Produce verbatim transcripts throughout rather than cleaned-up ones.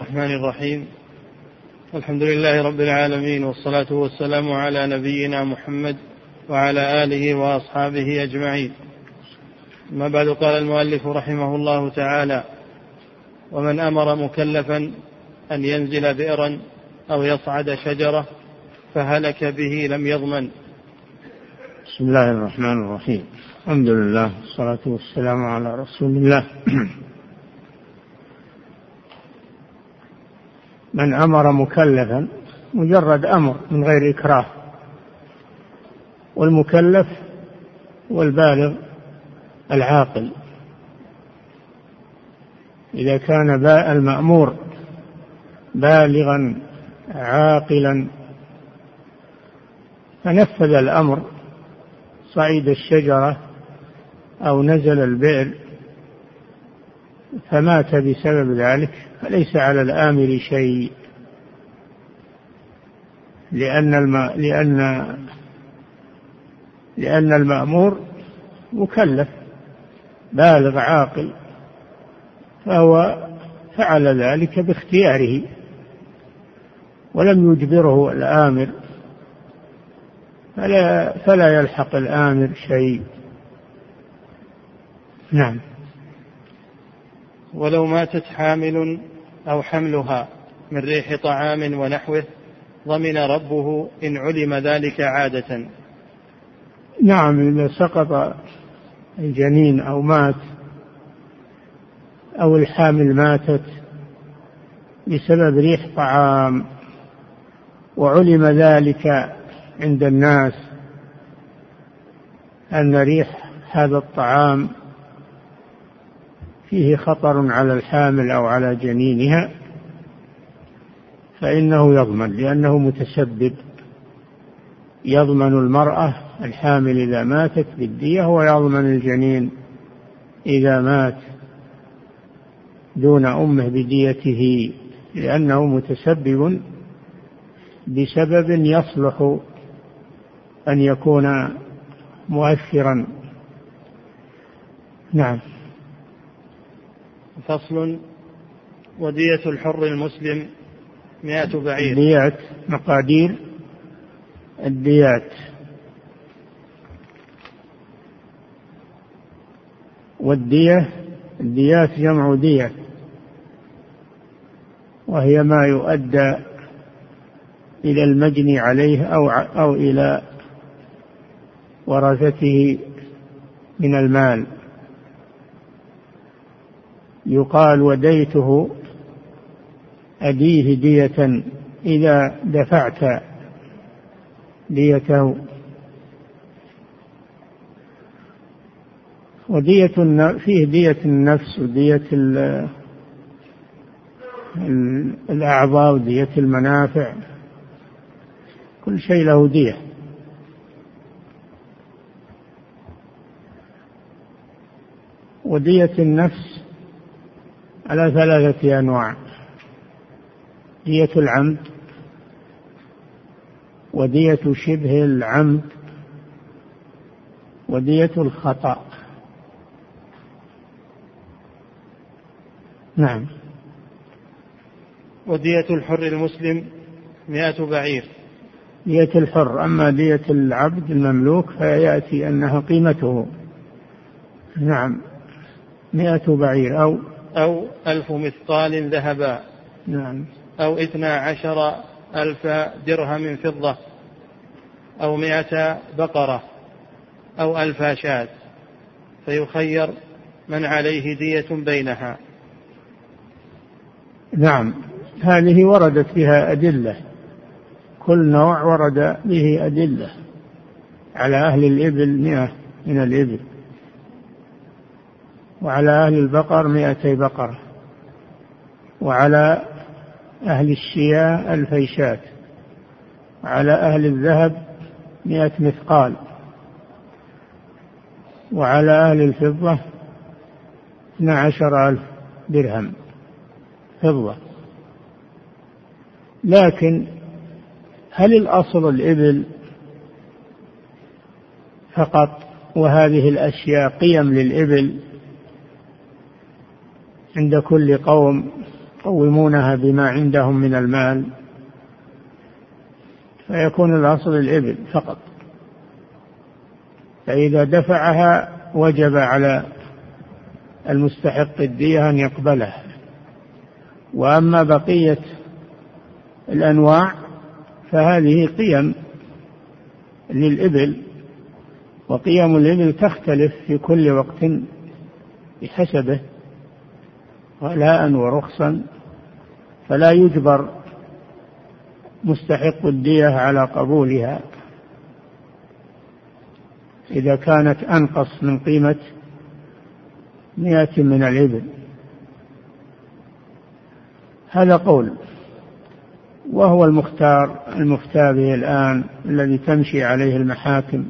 الرحمن الرحيم. الحمد لله رب العالمين، والصلاة والسلام على نبينا محمد وعلى آله وأصحابه أجمعين. ما بعد، قال المؤلف رحمه الله تعالى: ومن أمر مكلفا أن ينزل بئرا أو يصعد شجرة فهلك به لم يضمن. بسم الله الرحمن الرحيم. الحمد لله، والصلاة والسلام على رسول الله. من أمر مكلفا، مجرد أمر من غير إكراه، والمكلف والبالغ العاقل. إذا كان باء المأمور بالغا عاقلا فنفذ الأمر، صعد الشجرة أو نزل البئر فمات بسبب ذلك، فليس على الآمر شيء، لأن الم... لأن لأن المأمور مكلف بالغ عاقل، فهو فعل ذلك باختياره ولم يجبره الآمر، فلا فلا يلحق الآمر شيء. نعم. ولو ماتت حامل أو حملها من ريح طعام ونحوه ضمن ربه إن علم ذلك عادة. نعم، إذا سقط الجنين أو مات، أو الحامل ماتت بسبب ريح طعام وعلم ذلك عند الناس أن ريح هذا الطعام فيه خطر على الحامل أو على جنينها، فإنه يضمن، لأنه متسبب. يضمن المرأة الحامل إذا ماتت بالدية، ويضمن الجنين إذا مات دون أمه بديته، لأنه متسبب بسبب يصلح أن يكون مؤثرا. نعم. فصل. ودية الحر المسلم مئة بعير. ديات، مقادير الديات. والدية، الديات جمع دية، وهي ما يؤدى إلى المجني عليه أو أو إلى ورثته من المال. يقال وديته أديه دية إذا دفعت ديته. ودية فيه دية النفس، ودية الأعضاء، ودية المنافع، كل شيء له دية. ودية النفس على ثلاثة أنواع: دية العمد، ودية شبه العمد، ودية الخطأ. نعم. ودية الحر المسلم مئة بعير. دية الحر، أما دية العبد المملوك فيأتي أنها قيمته، نعم، مئة بعير أو أو ألف مثقال ذهبا. نعم. أو اثنا عشر ألف درهم فضة، أو مئة بقرة، أو ألف شاة، فيخير من عليه دية بينها. نعم، هذه وردت بها أدلة، كل نوع ورد به أدلة. على أهل الإبل مئة من الإبل، وعلى أهل البقر مئتي بقرة، وعلى أهل الشياه ألفي شاة، وعلى أهل الذهب مئة مثقال، وعلى أهل الفضة اثنى عشر ألف درهم فضة. لكن هل الأصل الإبل فقط، وهذه الأشياء قيم للإبل عند كل قوم يقومونها بما عندهم من المال، فيكون الأصل الإبل فقط. فإذا دفعها وجب على المستحق الدية أن يقبلها. وأما بقية الأنواع فهذه قيم للإبل، وقيم الإبل تختلف في كل وقت بحسبه، غلاء ورخصا، فلا يجبر مستحق الدية على قبولها إذا كانت أنقص من قيمة مئة من الإبل. هذا قول، وهو المختار المفتى به الآن الذي تمشي عليه المحاكم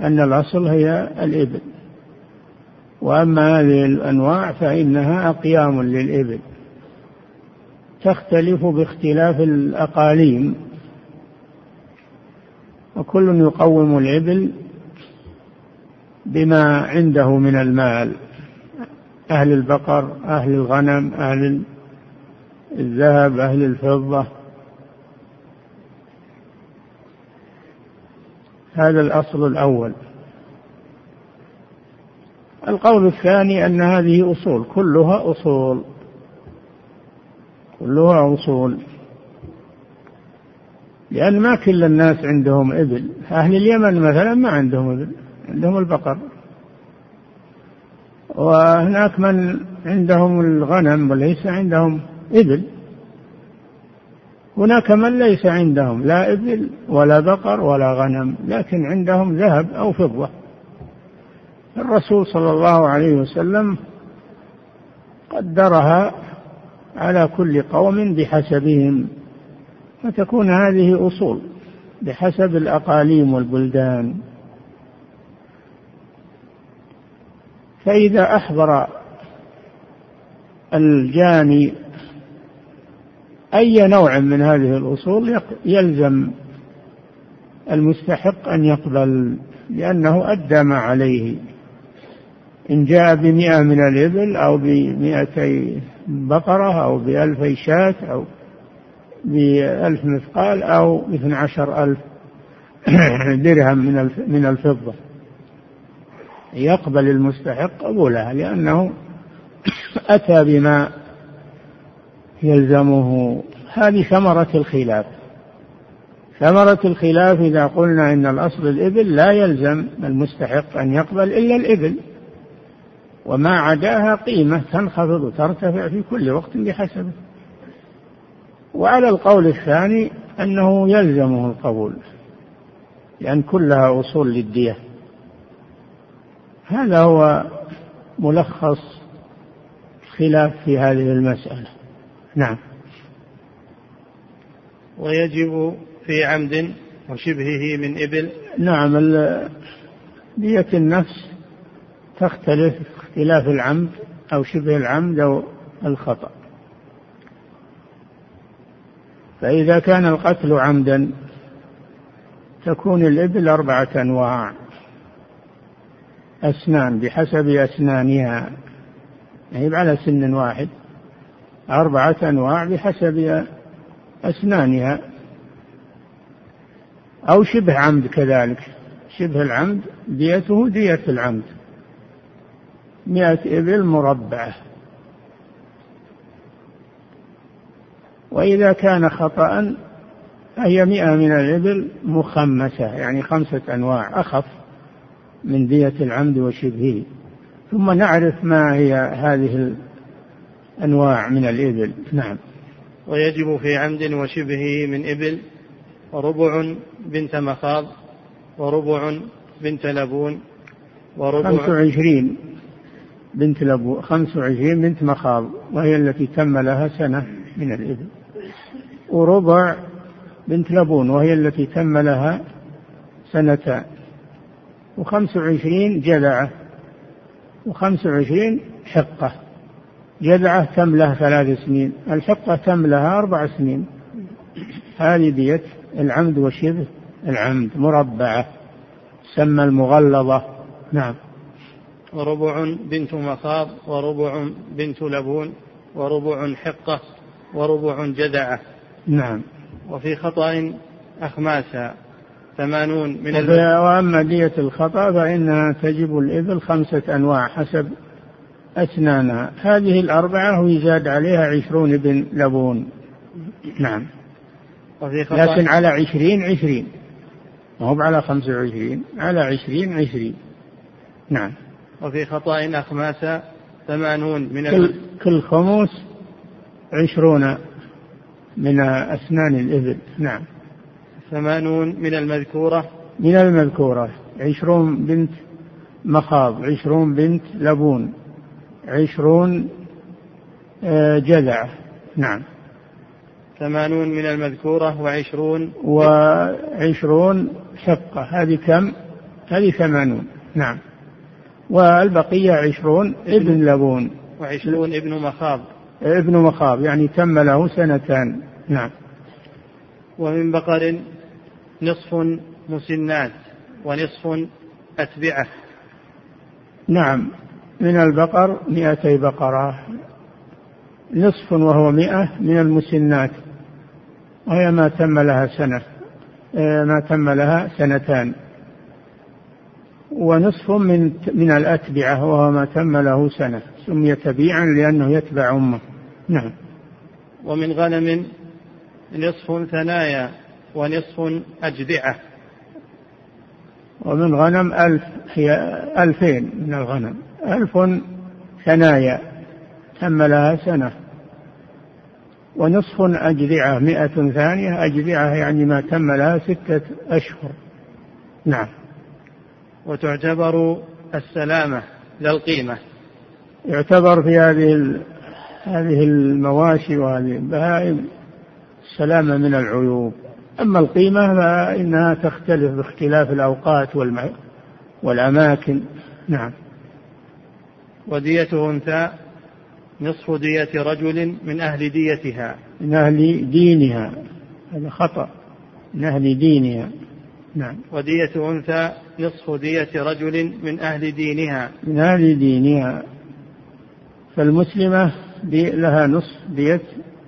أن الأصل هي الإبل. وأما هذه الأنواع فإنها أقيام للإبل تختلف باختلاف الأقاليم، وكل يقوم الإبل بما عنده من المال، أهل البقر، أهل الغنم، أهل الذهب، أهل الفضة. هذا الأصل الأول. القول الثاني أن هذه أصول، كلها أصول، كلها أصول، لأن ما كل الناس عندهم إبل. أهل اليمن مثلا ما عندهم إبل، عندهم البقر، وهناك من عندهم الغنم وليس عندهم إبل، هناك من ليس عندهم لا إبل ولا بقر ولا غنم لكن عندهم ذهب أو فضة. الرسول صلى الله عليه وسلم قدرها على كل قوم بحسبهم، فتكون هذه أصول بحسب الأقاليم والبلدان. فإذا أحضر الجاني أي نوع من هذه الأصول يلزم المستحق أن يقبل، لأنه أدى ما عليه، إن جاء بمئة من الإبل أو بمئتي بقرة أو بألفي شاة أو بألف مثقال أو باثنى عشر ألف درهم من الفضة، يقبل المستحق قبولها لأنه أتى بما يلزمه. هذه ثمرة الخلاف. ثمرة الخلاف إذا قلنا إن الأصل الإبل لا يلزم المستحق أن يقبل إلا الإبل، وما عداها قيمة تنخفض وترتفع في كل وقت بحسبه. وعلى القول الثاني أنه يلزمه القبول لأن كلها أصول للدية. هذا هو ملخص خلاف في هذه المسألة. نعم. ويجب في عمد وشبهه من إبل. نعم، دية النفس تختلف اختلاف العمد أو شبه العمد أو الخطأ. فإذا كان القتل عمدا تكون الإبل أربعة أنواع: أسنان بحسب أسنانها، يعني على سن واحد، أربعة أنواع بحسب أسنانها، أو شبه عمد كذلك. شبه العمد ديته دية العمد مئة إبل مربعة. وإذا كان خطأ فهي مئة من الإبل مخمسة، يعني خمسة أنواع أخف من دية العمد وشبهه. ثم نعرف ما هي هذه الأنواع من الإبل. نعم. ويجب في عمد وشبهه من إبل ربع بنت مخاض، وربع بنت لبون، وربع خمس وعشرين بنت لبون، خمس وعشرين بنت مخاض وهي التي تم لها سنة من الإبل، وربع بنت لبون وهي التي تم لها سنتان، وخمس وعشرين جذعة، وخمس وعشرين حقة. جذعة تم لها ثلاث سنين، الحقة تم لها أربع سنين. هذه دية العمد وشبه العمد مربعة سمى المغلظة. نعم. وربع بنت مخاض، وربع بنت لبون، وربع حقة وربع جذعة. نعم. وفي خطأ أخماسها ثمانون من البقر. وأما دية الخطأ فإنها تجب الإبل خمسة أنواع حسب أسنانها، هذه الأربعة ويزاد عليها عشرون ابن لبون. نعم. وفي خطأ لكن على عشرين عشرين، وهو على خمسة وعشرين، على عشرين عشرين. نعم. وفي خطأ أخماسها ثمانون من البقر. كل خموس عشرون من أسنان الإبل. نعم. ثمانون من المذكورة. من المذكورة عشرون بنت مخاض، عشرون بنت لبون، عشرون جذع. نعم. ثمانون من المذكورة وعشرون وعشرون شقة، هذه كم؟ هذه ثمانون. نعم. والبقية عشرون ابن لبون وعشرون ابن مخاض. ابن مخاض يعني تم له سنتان. نعم. ومن بقر نصف مسنات ونصف أتبعة. نعم. من البقر مئتي بقرة، نصف وهو مئة من المسنات، وهي ما تم لها سنة، ما تم لها سنتان، ونصف من من الأتبعة وهو ما تم له سنة، سمي تبيعا لأنه يتبع أمه. نعم. ومن غنم نصف ثنايا ونصف أجدعة. ومن غنم ألف، هي ألفين من الغنم، ألف ثنايا تم لها سنة، ونصف أجدعة مئة ثانية، أجدعة يعني ما تم لها ستة أشهر. نعم. وتعتبر السلامة للقيمة، يعتبر في هذه هذه المواشي وهذه البهائم السلامة من العيوب. أما القيمة فإنها تختلف باختلاف الأوقات والأماكن. نعم. وديته أنثى نصف دية رجل من أهل ديتها، من أهل دينها، هذا خطأ، من أهل دينها. نعم. ودية أنثى نصف دية رجل من أهل دينها، من أهل دينها، فالمسلمة لها نصف دية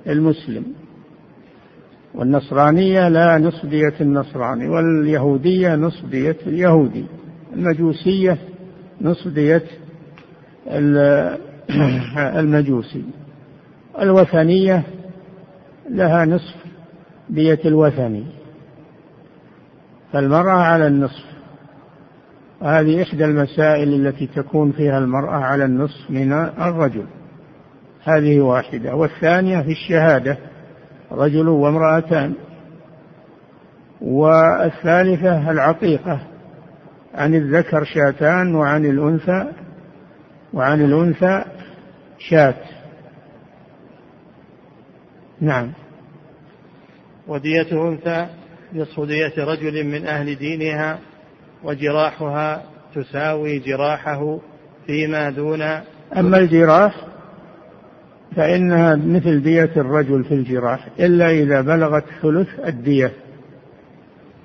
المسلم، والنصرانية لها نصف دية النصراني، واليهودية نصف دية اليهودي، المجوسية نصف دية المجوسي، الوثنية لها نصف دية الوثني، فالمرأة على النصف. هذه إحدى المسائل التي تكون فيها المرأة على النصف من الرجل، هذه واحدة. والثانية في الشهادة رجل وامرأتان. والثالثة العقيقة، عن الذكر شاتان وعن الأنثى وعن الأنثى شات. نعم. ودية أنثى نصف دية رجل من أهل دينها، وجراحها تساوي جراحه فيما دون. أما الجراح فإنها مثل دية الرجل في الجراح، إلا إذا بلغت ثلث الدية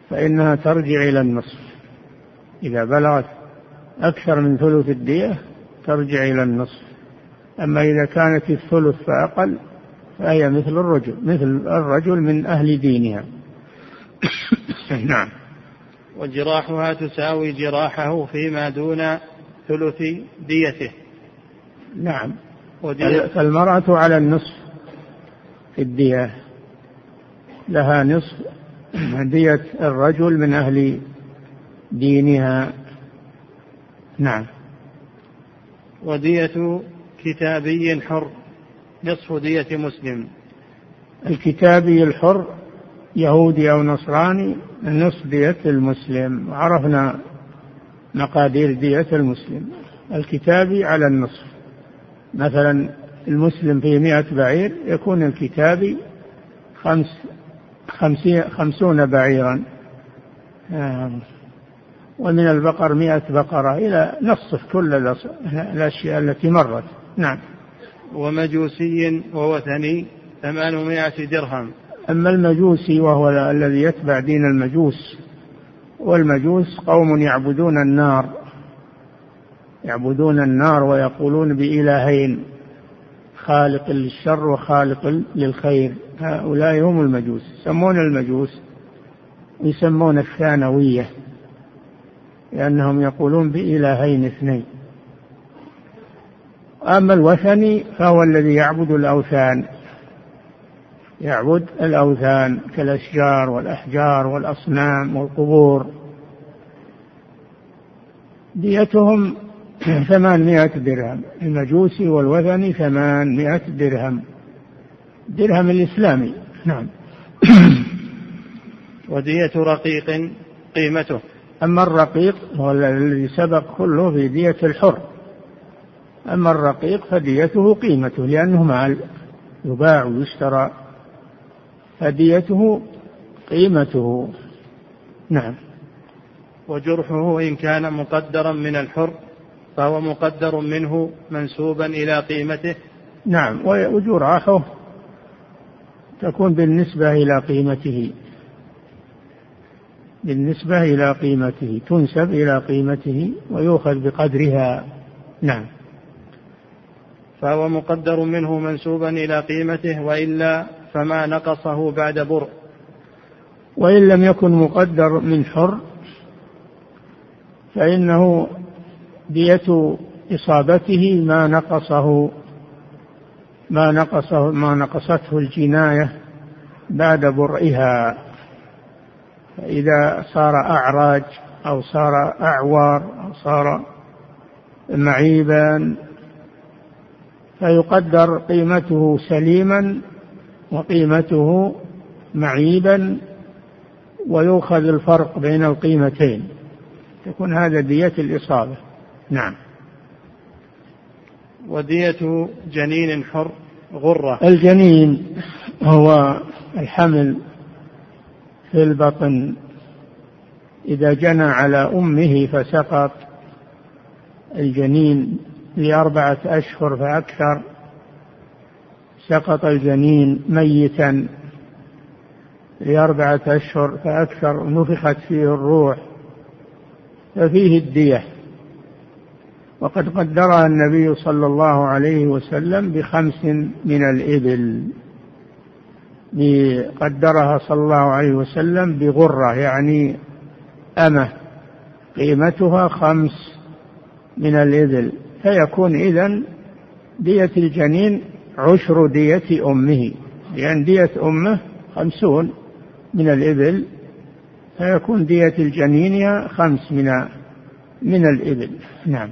فإنها ترجع إلى النصف، إذا بلغت أكثر من ثلث الدية ترجع إلى النصف. أما إذا كانت الثلث فأقل فهي مثل الرجل، مثل الرجل من أهل دينها. نعم. وجراحها تساوي جراحه فيما دون ثلث ديته. نعم. فالمرأة على النصف في الدية، لها نصف دية الرجل من أهل دينها. نعم. ودية كتابي حر نصف دية مسلم. الكتابي الحر يهودي أو نصراني نصف دية المسلم، عرفنا مقادير دية المسلم. الكتابي على النصف، مثلا المسلم فيه مئة بعير، يكون الكتابي خمس خمسون بعيرا، ومن البقر مئة بقرة، إلى نصف كل الأشياء التي مرت. نعم. ومجوسي ووثني ثمانمائة درهم. أما المجوسي وهو الذي يتبع دين المجوس، والمجوس قوم يعبدون النار، يعبدون النار ويقولون بإلهين، خالق للشر وخالق للخير. هؤلاء هم المجوس، يسمون المجوس يسمون الثانوية، لأنهم يقولون بإلهين اثنين. أما الوثني فهو الذي يعبد الأوثان، يعبد الأوثان كالأشجار والأحجار والأصنام والقبور. ديتهم ثمانمائة درهم، المجوسي والوثني ثمانمائة درهم، درهم الإسلامي. نعم. ودية رقيق قيمته. أما الرقيق هو الذي سبق كله في دية الحر، أما الرقيق فديته قيمته، لأنه مال يباع ويشترى، فديته قيمته. نعم. وجرحه إن كان مقدرا من الحر فهو مقدر منه منسوبا إلى قيمته. نعم. وجرحه تكون بالنسبة إلى قيمته، بالنسبة إلى قيمته تنسب إلى قيمته ويؤخذ بقدرها. نعم. فهو مقدر منه منسوبا إلى قيمته، وإلا فما نقصه بعد برء. وإن لم يكن مقدر من حر فإنه دية إصابته ما نقصه ما نقصه ما نقصته الجناية بعد برئها. فإذا صار أعراج أو صار أعوار أو صار معيبا فيقدر قيمته سليما وقيمته معيبا، ويؤخذ الفرق بين القيمتين، تكون هذا دية الإصابة. نعم. ودية جنين حر غرة. الجنين هو الحمل في البطن، إذا جنى على أمه فسقط الجنين لأربعة أشهر فأكثر، سقط الجنين ميتا لأربعة أشهر فأكثر، نفخت فيه الروح، ففيه الدية. وقد قدرها النبي صلى الله عليه وسلم بخمس من الإبل، قدرها صلى الله عليه وسلم بغرة، يعني أمة قيمتها خمس من الإبل، فيكون إذن دية الجنين عشر دية أمه، يعني دية أمه خمسون من الإبل، فيكون دية الجنين خمس من من الإبل. نعم.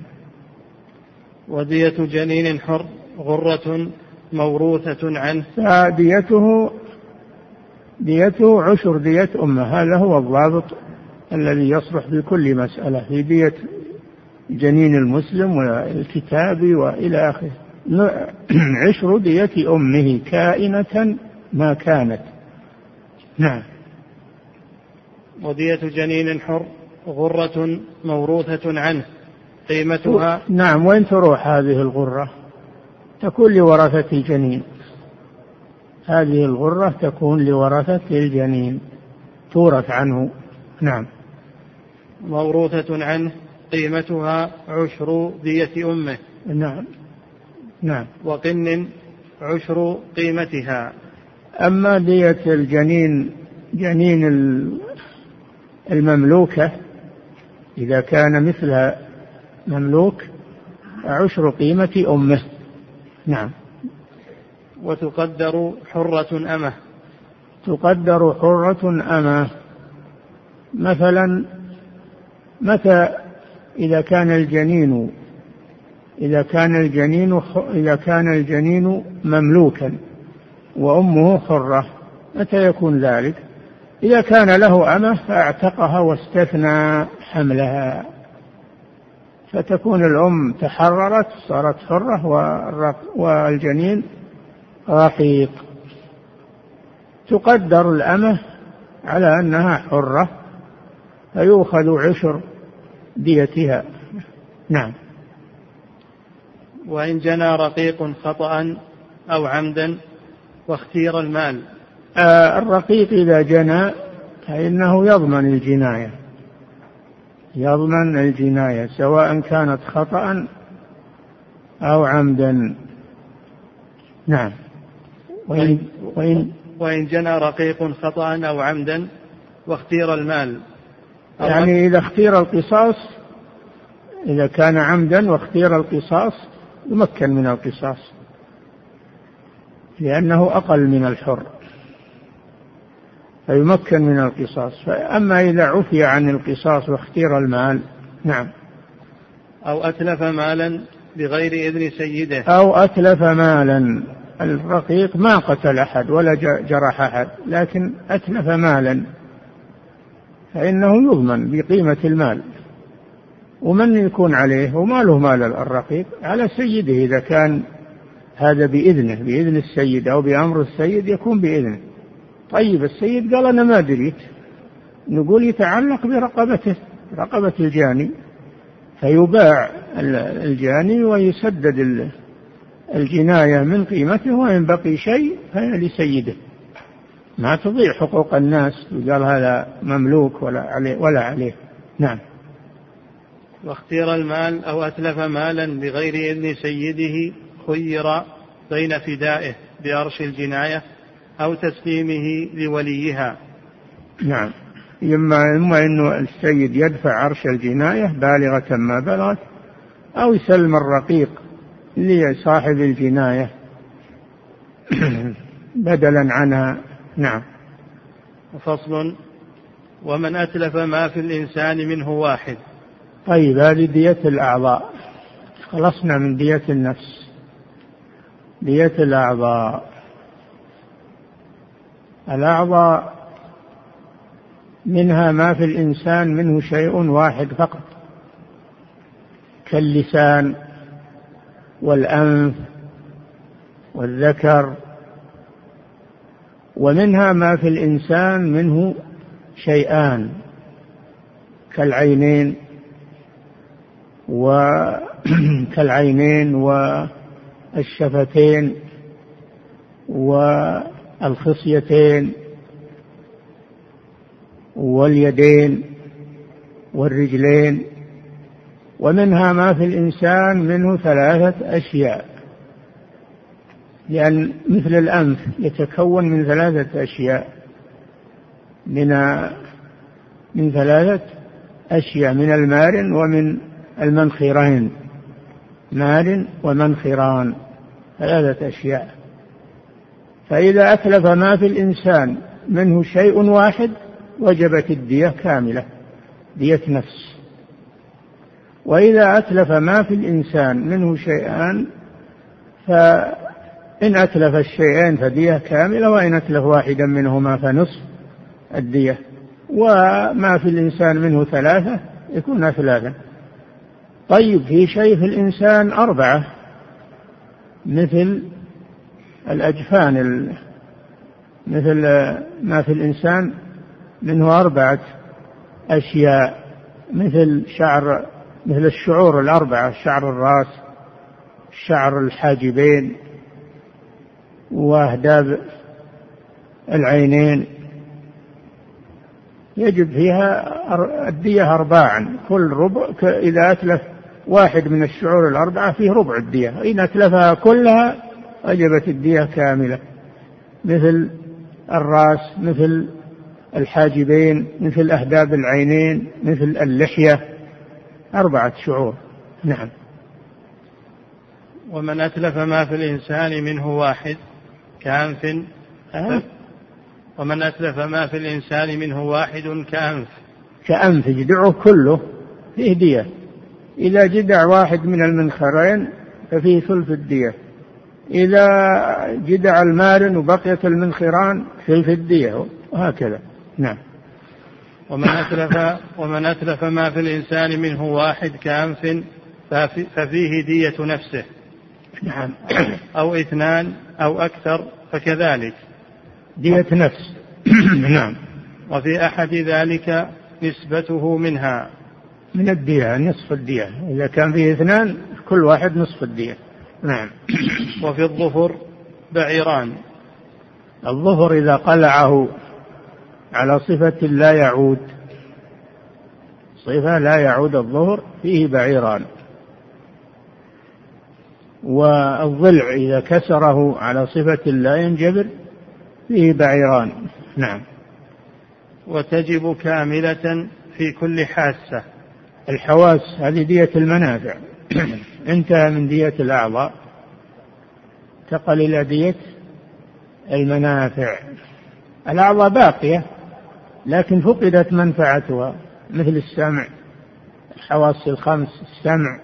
ودية جنين حر غرة موروثة عنه، فديته ديته عشر دية أمه. هذا هو الضابط الذي يصلح بكل مسألة في دية جنين المسلم والكتاب وإلى آخره، عشر دية أمه كائنة ما كانت. نعم. ودية جنين حر غرة موروثة عنه قيمتها. نعم. وين تروح هذه الغرة؟ تكون لورثة الجنين، هذه الغرة تكون لورثة الجنين، تورث عنه. نعم. موروثة عنه قيمتها عشر دية أمه. نعم. نعم. وقن عشر قيمتها. أما دية الجنين جنين المملوكة إذا كان مثلها مملوك عشر قيمة أمه. نعم. وتقدر حرة أمه. تقدر حرة أمه مثلا متى؟ إذا كان الجنين إذا كان الجنين إذا كان الجنين مملوكا وأمه حرة، متى يكون ذلك؟ إذا كان له أمه فاعتقها واستثنى حملها، فتكون الأم تحررت صارت حرة والجنين رقيق. تقدر الأمه على أنها حرة فيؤخذ عشر ديتها. نعم. وإن جنى رقيق خطأ أو عمدا واختير المال. الرقيق إذا جنى فإنه يضمن الجناية، يضمن الجناية سواء كانت خطأ أو عمدا. نعم. وإن, وإن, وإن جنى رقيق خطأ أو عمدا واختير المال، يعني إذا اختير القصاص، إذا كان عمدا واختير القصاص يمكن من القصاص لأنه أقل من الحر فيمكن من القصاص. فأما إذا عفي عن القصاص واختير المال، نعم، أو أتلف مالا بغير إذن سيده، أو أتلف مالا، الرقيق ما قتل أحد ولا جرح أحد لكن أتلف مالا فإنه يضمن بقيمة المال، ومن يكون عليه وماله مال الرقيق على سيده إذا كان هذا بإذنه، بإذن السيد أو بأمر السيد يكون بإذنه. طيب السيد قال أنا ما دريت، نقول يتعلق برقبته، رقبة الجاني، فيباع الجاني ويسدد الجناية من قيمته، وإن بقي شيء فهي لسيده، ما تضيع حقوق الناس يقال هذا مملوك ولا عليه, ولا عليه. نعم. واختير المال أو أتلف مالا بغير إذن سيده خير بين فدائه بأرش الجناية أو تسليمه لوليها. نعم، إما أنه السيد يدفع عرش الجناية بالغة ما بلغت، أو يسلم الرقيق لصاحب الجناية بدلا عنها. نعم. فصل. ومن أتلف ما في الإنسان منه واحد. طيب هذه دية الأعضاء، خلصنا من دية النفس، دية الأعضاء. الأعضاء منها ما في الإنسان منه شيء واحد فقط، كاللسان والأنف والذكر، ومنها ما في الإنسان منه شيئان كالعينين وكالعينين والشفتين والخصيتين واليدين والرجلين، ومنها ما في الإنسان منه ثلاثة أشياء، لأن مثل الأنف يتكون من ثلاثة أشياء من من ثلاثة أشياء من المارن ومن المنخرين، مارن ومنخران، ثلاثة أشياء. فإذا أتلف ما في الإنسان منه شيء واحد وجبت الدية كاملة، دية نفس. وإذا أتلف ما في الإنسان منه شيئان، فإن أتلف الشيئين فدية كاملة، وإن أتلف واحدا منهما فنصف الدية. وما في الإنسان منه ثلاثة يكون ثلاثة. طيب في شيء في الإنسان أربعة مثل الأجفان، مثل ما في الإنسان منه أربعة أشياء مثل شعر، مثل الشعور الأربعة، شعر الرأس، شعر الحاجبين، وأهداب العينين، يجب فيها الدية أرباعا. كل ربع إذا أتلف واحد من الشعور الأربعة فيه ربع الدية، إن أتلفها كلها أجبت الدية كاملة، مثل الرأس، مثل الحاجبين، مثل أهداب العينين، مثل اللحية، أربعة شعور. نعم. ومن أتلف ما في الإنسان منه واحد كأنف أه؟ ومن أتلف ما في الإنسان منه واحد كأنف، كأنف جدعه كله فيه دية. إذا جدع واحد من المنخرين ففيه ثلث الدية، إذا جدع المارن وبقية المنخران ثلث الدية، وهكذا. نعم. ومن أتلف ومن أتلف ما في الإنسان منه واحد كأنف ففيه دية نفسه. نعم. أو اثنان أو أكثر فكذلك دية نفس. نعم. وفي أحد ذلك نسبته منها من الدية، نصف الدية، إذا كان فيه اثنان كل واحد نصف الدية. نعم. وفي الظفر بعيران. الظفر إذا قلعه على صفة لا يعود، صفة لا يعود الظهر فيه بعيران. والضلع إذا كسره على صفة لا ينجبر فيه بعيران. نعم. وتجب كاملة في كل حاسة. الحواس هذه دية المنافع انتهى من دية الأعضاء، تقل إلى دية المنافع. الأعضاء باقية لكن فقدت منفعتها، مثل السمع، الحواس الخمس، السمع،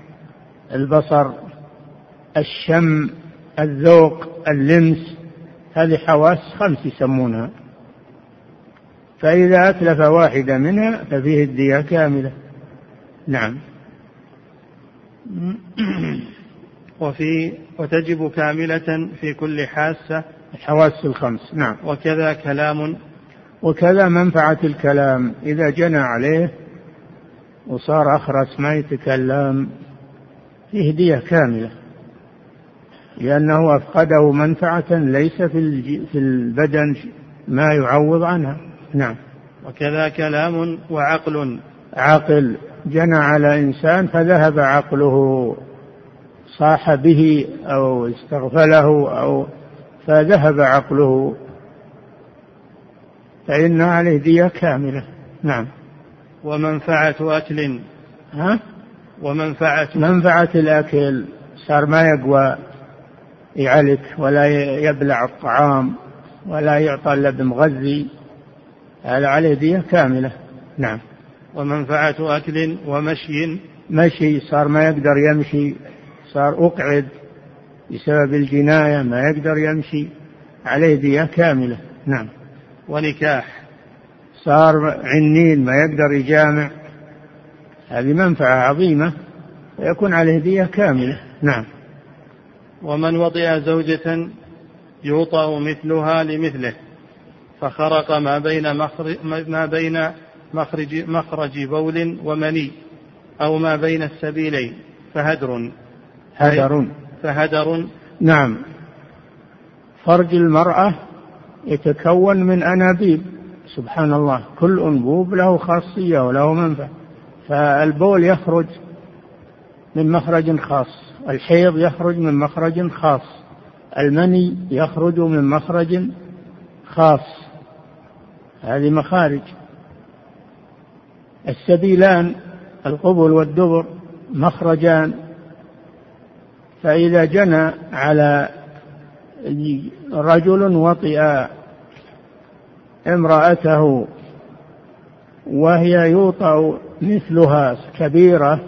البصر، الشم، الذوق، اللمس، هذه حواس خمس يسمونها. فإذا أتلف واحدة منها ففيه الدية كاملة. نعم. وفي وتجب كاملة في كل حاسة، الحواس الخمس. نعم. وكذا كلام، وكذا منفعة الكلام إذا جنى عليه وصار أخرس ما يتكلم فيه دية كاملة، لأنه أفقده منفعة ليس في البدن ما يعوض عنها. نعم. وكذا كلام وعقل، عقل جنى على إنسان فذهب عقله، صاح به أو استغفله أو فذهب عقله، فإن عليه دية كاملة. نعم. ومنفعة أكل، ها؟ ومنفعة منفعة الأكل، صار ما يقوى يعلك ولا يبلع الطعام ولا يعطى إلا بمغذي، هذا عليه دية كاملة. نعم. ومنفعة أكل ومشي، مشي صار ما يقدر يمشي، صار أقعد بسبب الجناية ما يقدر يمشي، عليه دية كاملة. نعم. ونكاح، صار عنين ما يقدر يجامع، هذه منفعة عظيمة ويكون عليه دية كاملة. نعم. ومن وضع زوجة يوطأ مثلها لمثله فخرق ما بين مخرج, ما بين مخرج, مخرج بول ومني أو ما بين السبيلين فهدر. هدر. فهدر. نعم. فرج المرأة يتكون من أنابيب، سبحان الله، كل أنبوب له خاصية وله منفع، فالبول يخرج من مخرج خاص، الحيض يخرج من مخرج خاص، المني يخرج من مخرج خاص، هذه مخارج. السبيلان القبل والدبر مخرجان، فإذا جنى على رجل وطئ امرأته وهي يوطأ مثلها كبيرة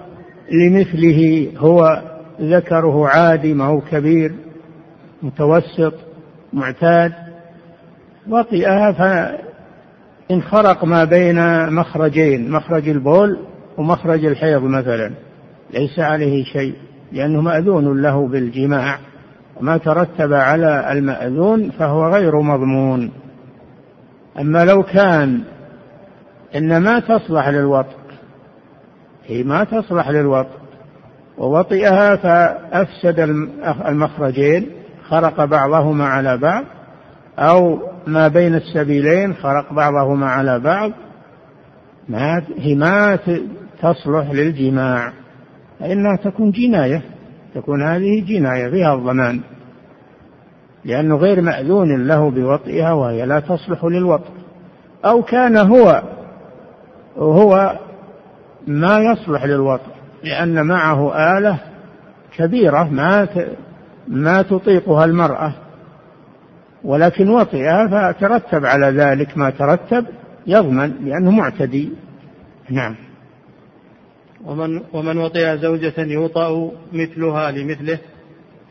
لمثله، هو ذكره عادي ما هو كبير متوسط معتاد، وطئها فانخرق ما بين مخرجين، مخرج البول ومخرج الحيض مثلا، ليس عليه شيء لأنه مأذون له بالجماع، ما ترتب على المأذون فهو غير مضمون. أما لو كان إنما تصلح للوطء، هي ما تصلح للوطء ووطئها فأفسد المخرجين، خرق بعضهما على بعض، أو ما بين السبيلين خرق بعضهما على بعض، ما هي ما تصلح للجماع، فإنها تكون جناية، تكون هذه جناية فيها الضمان، لأنه غير مأذون له بوطئها وهي لا تصلح للوطء. أو كان هو وهو ما يصلح للوطء لأن معه آلة كبيرة ما ما تطيقها المرأة، ولكن وطئها فترتب على ذلك ما ترتب، يضمن لأنه معتدي. نعم. ومن ومن وطئ زوجة يوطأ مثلها لمثله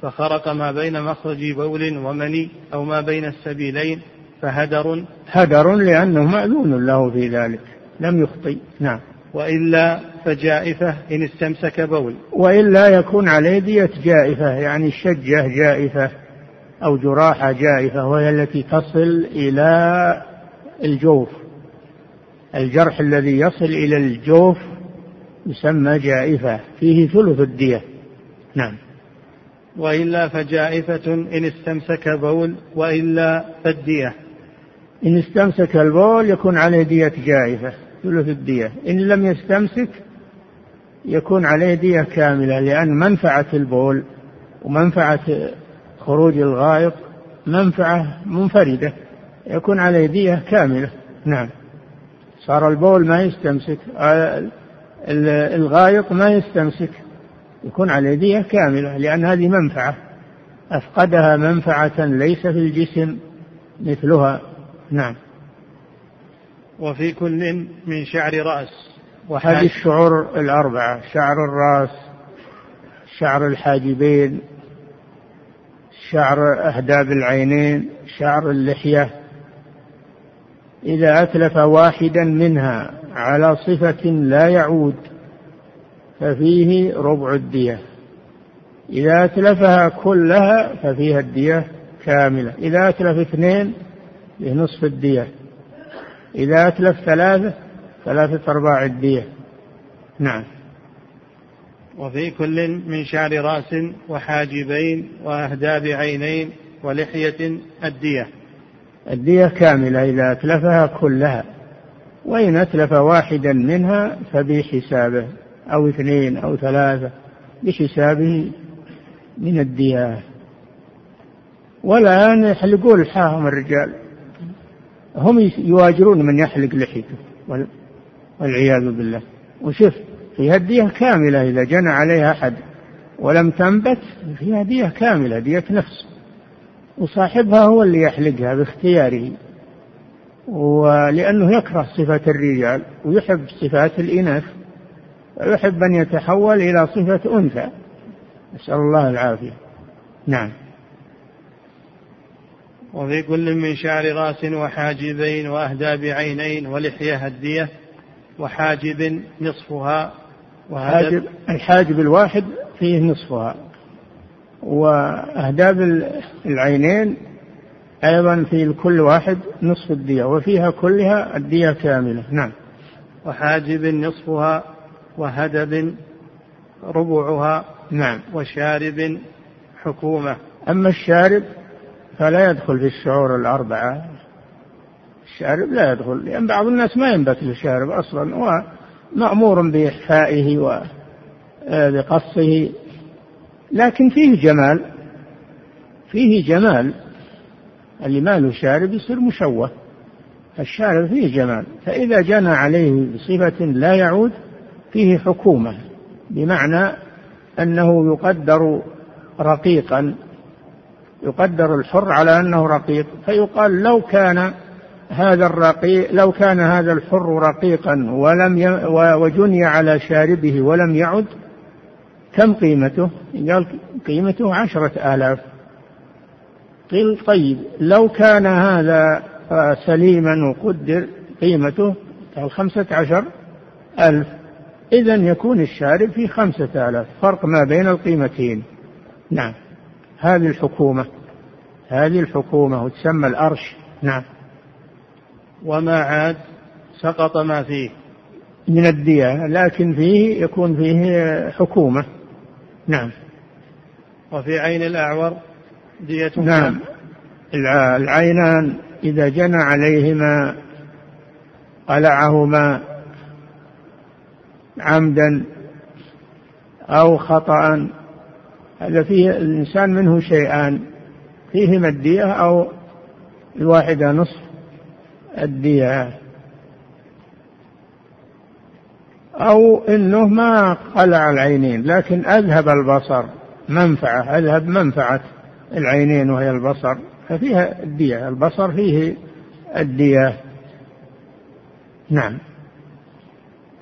فخرق ما بين مخرج بول ومني أو ما بين السبيلين فهدر. هدر لأنه مأذون له في ذلك لم يخطئ. نعم. وإلا فجائفة إن استمسك بول، وإلا يكون عليه دية جائفة، يعني الشجة جائفة أو جراحة جائفة وهي التي تصل إلى الجوف، الجرح الذي يصل إلى الجوف يسمى جائفة، فيه ثلث الدية. نعم. وإلا فجائفة إن استمسك بول، وإلا فالدية إن استمسك البول يكون عليه دية جائفة ثلث الدية، إن لم يستمسك يكون عليه دية كاملة، لأن منفعة البول ومنفعة خروج الغائط منفعة منفردة يكون عليه دية كاملة. نعم. صار البول ما يستمسك، الغائط ما يستمسك، يكون عليه دية كاملة، لأن هذه منفعة أفقدها منفعة ليس في الجسم مثلها. نعم. وفي كل من شعر رأس. وهذه الشعور الأربعة: شعر الرأس، شعر الحاجبين، شعر أهداب العينين، شعر اللحية. إذا أتلف واحدا منها على صفة لا يعود ففيه ربع الدية، إذا أتلفها كلها ففيها الدية كاملة، إذا أتلف اثنين فيه نصف الدية، إذا أتلف ثلاثة ثلاثة أرباع الدية. نعم. وفي كل من شعر رأس وحاجبين وأهداب عينين ولحية الدية. الدية كاملة إذا أتلفها كلها، وإن أتلف واحدا منها فبحسابه، أو اثنين أو ثلاثة بحسابه من الدية. والآن يحلقون لحاهم الرجال، هم يواجرون من يحلق لحيته والعياذ بالله. وشف فيها الدية كاملة إذا جنى عليها أحد ولم تنبت، فيها دية كاملة، دية نفس، وصاحبها هو اللي يحلقها باختياره، ولأنه يكره صفة الرجال ويحب صفات الإناث، ويحب أن يتحول إلى صفة أنثى، نسأل الله العافية. نعم. وفي كل من شعر راس وحاجبين وأهداب عينين ولحية الدية، وحاجب نصفها. وحاجب الحاجب الواحد فيه نصفها، وأهداب العينين أيضا في الكل واحد نصف الدية، وفيها كلها الدية كاملة. نعم. وحاجب نصفها، وهدب ربعها. نعم. وشارب حكومة. أما الشارب فلا يدخل في الشعور الأربعة، الشارب لا يدخل، لأن بعض الناس ما ينبت للشارب أصلا، ومأمور بإحفائه وبقصه، لكن فيه جمال، فيه جمال، اللي ما له شارب يصير مشوه، الشارب فيه جمال، فإذا جنى عليه بصفة لا يعود فيه حكومة، بمعنى أنه يقدر رقيقا، يقدر الحر على أنه رقيق، فيقال لو كان هذا الرقيق، لو كان هذا الحر رقيقا ولم وجني على شاربه ولم يعد كم قيمته؟ قال قيمته عشرة آلاف. قيل طيب لو كان هذا سليما وقدر قيمته خمسة عشر ألف، إذن يكون الشارب في خمسة آلاف، فرق ما بين القيمتين. نعم. هذه الحكومة، هذه الحكومة وتسمى الأرش. نعم. وما عاد سقط ما فيه من الدية، لكن فيه يكون فيه حكومة. نعم. وفي عين الأعور دية. نعم. العينان إذا جنى عليهما قلعهما عمدا أو خطأ، هذا فيه الإنسان منه شيئان، فيهما الدية أو الواحدة نصف الدية، أو إنه ما قلع العينين لكن أذهب البصر، منفعة، أذهب منفعة العينين وهي البصر، ففيها الدية، البصر فيه الدية. نعم.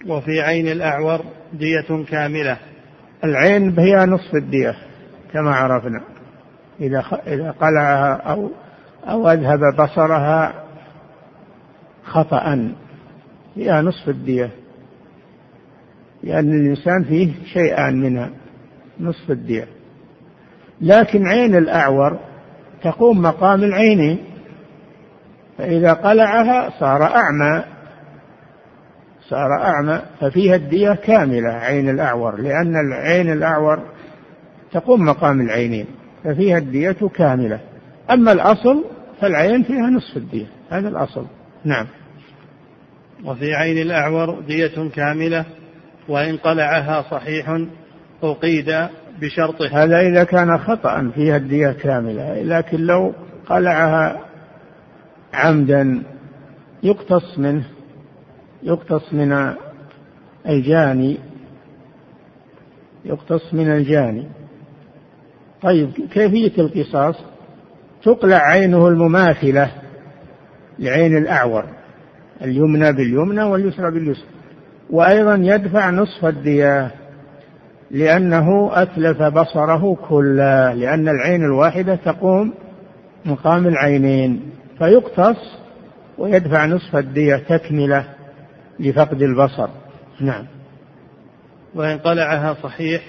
وفي عين الأعور دية كاملة. العين هي نصف الدية كما عرفنا، إذا قلعها أو, أو أذهب بصرها خطأ هي نصف الدية، لأن الإنسان فيه شيئان منها نصف الدية. لكن عين الأعور تقوم مقام العينين، فإذا قلعها صار أعمى، صار أعمى، ففيها الدية كاملة عين الأعور، لأن العين الأعور تقوم مقام العينين، ففيها الدية كاملة. أما الأصل فالعين فيها نصف الدية، هذا الأصل. نعم. وفي عين الأعور دية كاملة، وإن قلعها صحيح أقيد بشرطه. هذا إذا كان خطأ فيها الدية كاملة، لكن لو قلعها عمدا يقتص منه، يقتص من الجاني، يقتص من الجاني. طيب كيفية القصاص؟ تقلع عينه المماثلة لعين الأعور، اليمنى باليمنى واليسرى باليسرى، وأيضا يدفع نصف الدية لأنه أتلف بصره كله، لأن العين الواحدة تقوم مقام العينين، فيقتص ويدفع نصف الدية تكملة لفقد البصر. نعم. وإن قلعها صحيح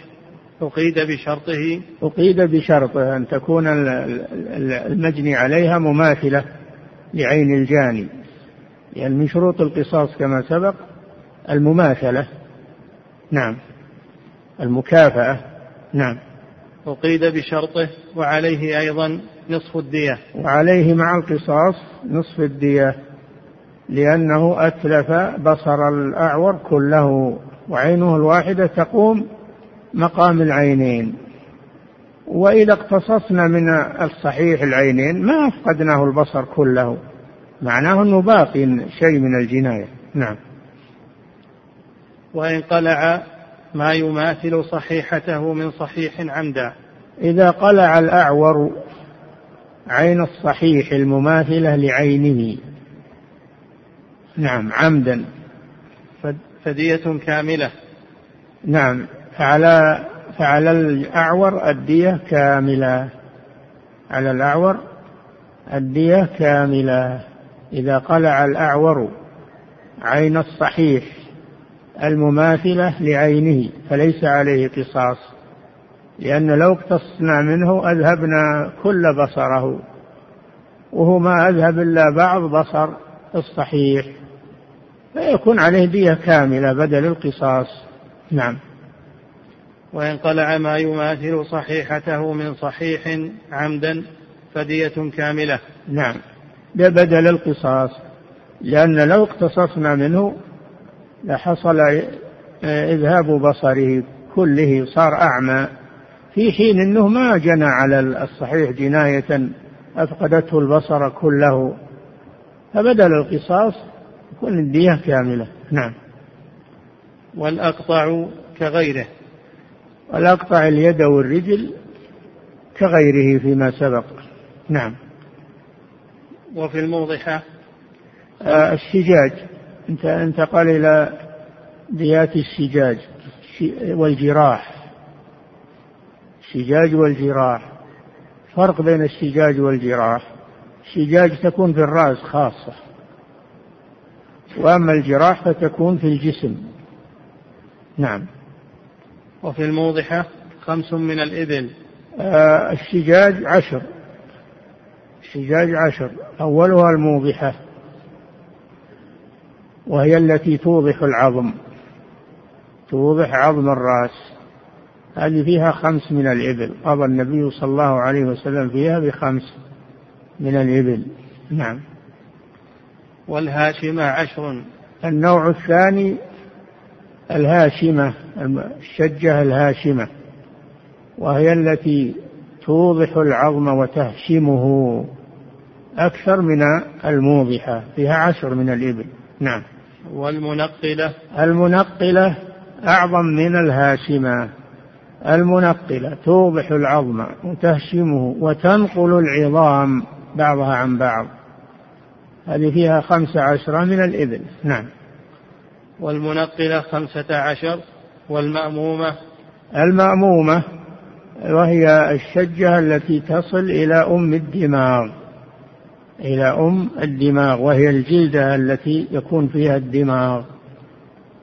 أقيد بشرطه، أقيد بشرطه أن تكون المجني عليها مماثلة لعين الجاني، يعني من شروط القصاص كما سبق المماثلة. نعم، المكافأة. نعم، أقيد بشرطه وعليه أيضا نصف الدية، وعليه مع القصاص نصف الدية لأنه أتلف بصر الأعور كله، وعينه الواحدة تقوم مقام العينين. وإذا اقتصصنا من الصحيح العينين ما أفقدناه البصر كله، معناه أنه باقي شيء من الجناية. نعم. وإن قلع ما يماثل صحيحته من صحيح عمدا، إذا قلع الأعور عين الصحيح المماثلة لعينه، نعم، عمدا، فدية كاملة. نعم، فعلى فعلى الأعور الدية كاملة، على الأعور الدية كاملة. إذا قلع الأعور عين الصحيح المماثلة لعينه فليس عليه قصاص، لأن لو اقتصنا منه أذهبنا كل بصره، وهو ما أذهب إلا بعض بصر الصحيح، فيكون عليه دية كاملة بدل القصاص. نعم. وإن قلع ما يماثل صحيحته من صحيح عمدا فدية كاملة. نعم، ده بدل القصاص، لأن لو اقتصصنا منه لحصل إذهاب بصره كله، صار أعمى، في حين أنه ما جنى على الصحيح جناية أفقدته البصر كله، فبدل القصاص يكون الدية كاملة. نعم. والأقطع كغيره، والأقطع اليد والرجل كغيره فيما سبق. نعم. وفي الموضحة آه الشجاج، انتقل إلى ديات الشجاج والجراح. الشجاج والجراح، فرق بين الشجاج والجراح: الشجاج تكون في الرأس خاصة، وأما الجراح فتكون في الجسم. نعم. وفي الموضحة خمس من الإبل. آه الشجاج عشر، الشجاج عشر، أولها الموضحة وهي التي توضح العظم، توضح عظم الرأس، هذه فيها خمس من الإبل، قضى النبي صلى الله عليه وسلم فيها بخمس من الإبل. نعم. والهاشمة عشر. النوع الثاني الهاشمة، الشجة الهاشمة، وهي التي توضح العظم وتهشمه، أكثر من الموضحة، فيها عشر من الإبل. نعم. والمنقلة. المنقلة أعظم من الهاشمة، المنقلة توضح العظم وتهشمه وتنقل العظام بعضها عن بعض، هذه فيها خمس عشرة من الإبل. نعم. والمنقلة خمسة عشر. والمأمومة. المأمومة وهي الشجة التي تصل إلى أم الدماغ، إلى أم الدماغ، وهي الجلدة التي يكون فيها الدماغ،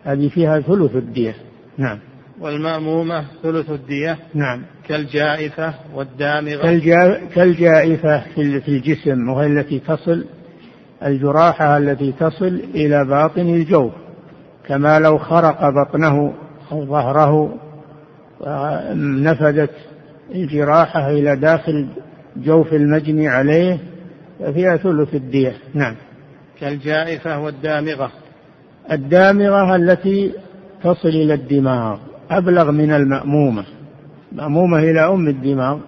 هذه فيها ثلث الدية. نعم. والمأمومة ثلث الدية. نعم. كالجائفة والدامغة. كالجا... كالجائفة في الجسم، وهي التي تصل، الجراحة التي تصل إلى باطن الجوف، كما لو خرق بطنه أو ظهره نفذت الجراحة إلى داخل جوف المجني عليه، فيها ثلث الدية. نعم. كالجائفة والدامغة. الدامغة التي تصل إلى الدماغ، أبلغ من المأمومة، مأمومة إلى أم الدماغ،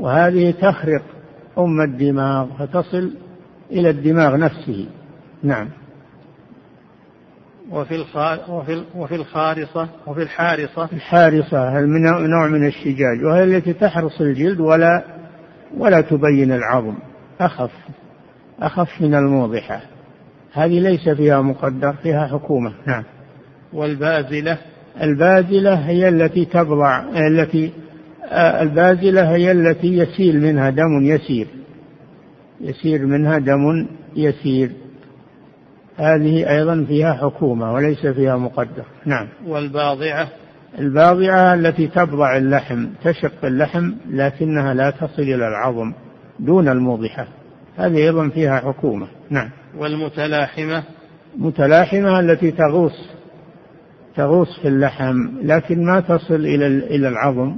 وهذه تخرق أم الدماغ فتصل إلى الدماغ نفسه. نعم. وفي الخارصة وفي الحارصة الحارصة نوع من الشجاج، وهي التي تحرص الجلد ولا ولا تبين العظم، أخف أخف من الموضحة، هذه ليس فيها مقدر، فيها حكومة. نعم. والبازلة البازلة هي التي تبضع التي البازلة هي التي يسيل منها دم يسير يسير منها دم يسير، هذه أيضا فيها حكومة وليس فيها مقدر. نعم. والباضعة الباضعة التي تبضع اللحم، تشق اللحم لكنها لا تصل إلى العظم دون الموضحة، هذه أيضا فيها حكومة. نعم. والمتلاحمة متلاحمة التي تغوص تغوص في اللحم لكن ما تصل إلى إلى العظم.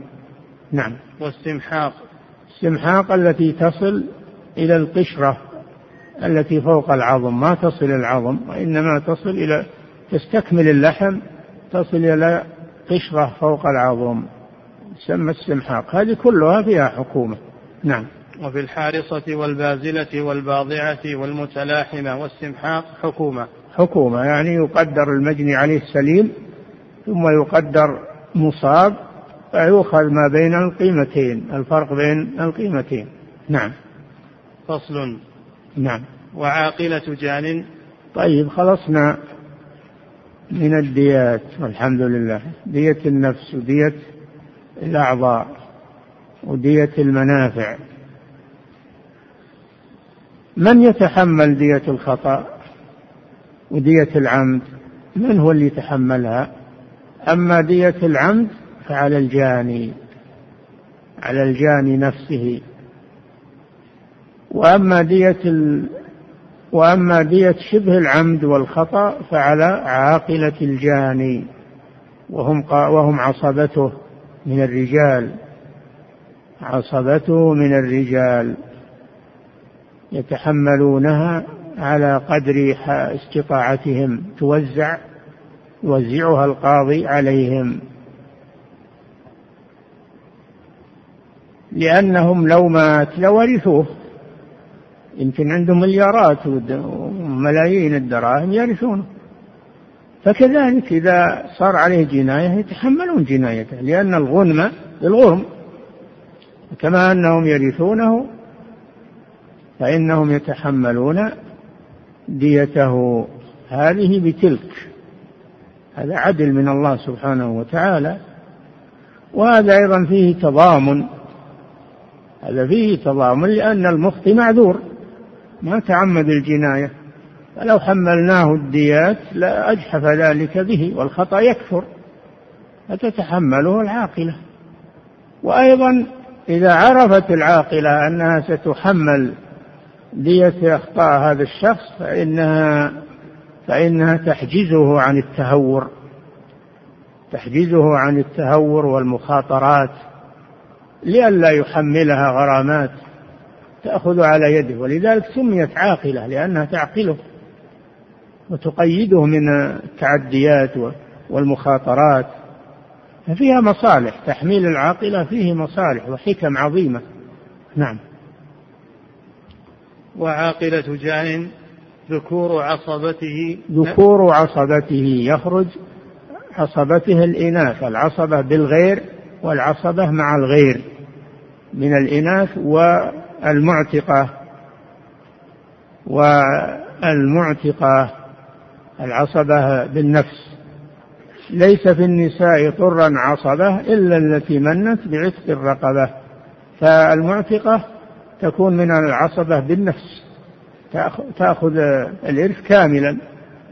نعم. والسمحاق السمحاق التي تصل إلى القشرة التي فوق العظم، ما تصل العظم وإنما تصل إلى تستكمل اللحم، تصل إلى قشرة فوق العظم، يسمى السمحاق، هذه كلها فيها حكومة. نعم. وفي الحارصة والبازلة والباضعة والمتلاحمة والسمحاق حكومة حكومة يعني يقدر المجني عليه السليم، ثم يقدر مصاب، فيؤخذ ما بين القيمتين، الفرق بين القيمتين. نعم. فصل. نعم. وعاقلة جان. طيب، خلصنا من الديات والحمد لله، دية النفس ودية الأعضاء ودية المنافع. من يتحمل دية الخطأ ودية العمد؟ من هو اللي يتحملها؟ أما دية العمد فعلى الجاني، على الجاني نفسه. وأما دية ال... وأما دية شبه العمد والخطأ فعلى عاقلة الجاني، وهم قا... وهم عصبته من الرجال، عصبته من الرجال يتحملونها على قدر استطاعتهم، توزع يوزعها القاضي عليهم، لأنهم لو مات لورثوه، يمكن عندهم مليارات وملايين الدراهم يرثونه. فكذلك إذا صار عليه جناية يتحملون جنايته، لأن الغنم للغرم، كما أنهم يرثونه فإنهم يتحملون ديته هذه بتلك، هذا عدل من الله سبحانه وتعالى. وهذا أيضا فيه تضامن، هذا فيه تضامن، لأن المخطئ معذور ما تعمد الجناية، فلو حملناه الديات لأجحف ذلك به والخطأ يكثر، فتتحمله العاقلة. وأيضا إذا عرفت العاقلة أنها ستحمل دية أخطاء هذا الشخص فإنها, فإنها تحجزه عن التهور، تحجزه عن التهور والمخاطرات، لئلا يحملها غرامات تأخذ على يده. ولذلك سميت عاقلة لأنها تعقله وتقيده من التعديات والمخاطرات، ففيها مصالح، تحميل العاقلة فيه مصالح وحكم عظيمة. نعم. وعاقلة جان ذكور عصبته ذكور عصبته يخرج عصبته الإناث، العصبة بالغير والعصبة مع الغير من الإناث والمعتقة والمعتقة العصبة بالنفس. ليس في النساء طرا عصبة إلا التي منت بعتق الرقبة، فالمعتقة تكون من العصبة بالنفس، تأخذ الإرث كاملا.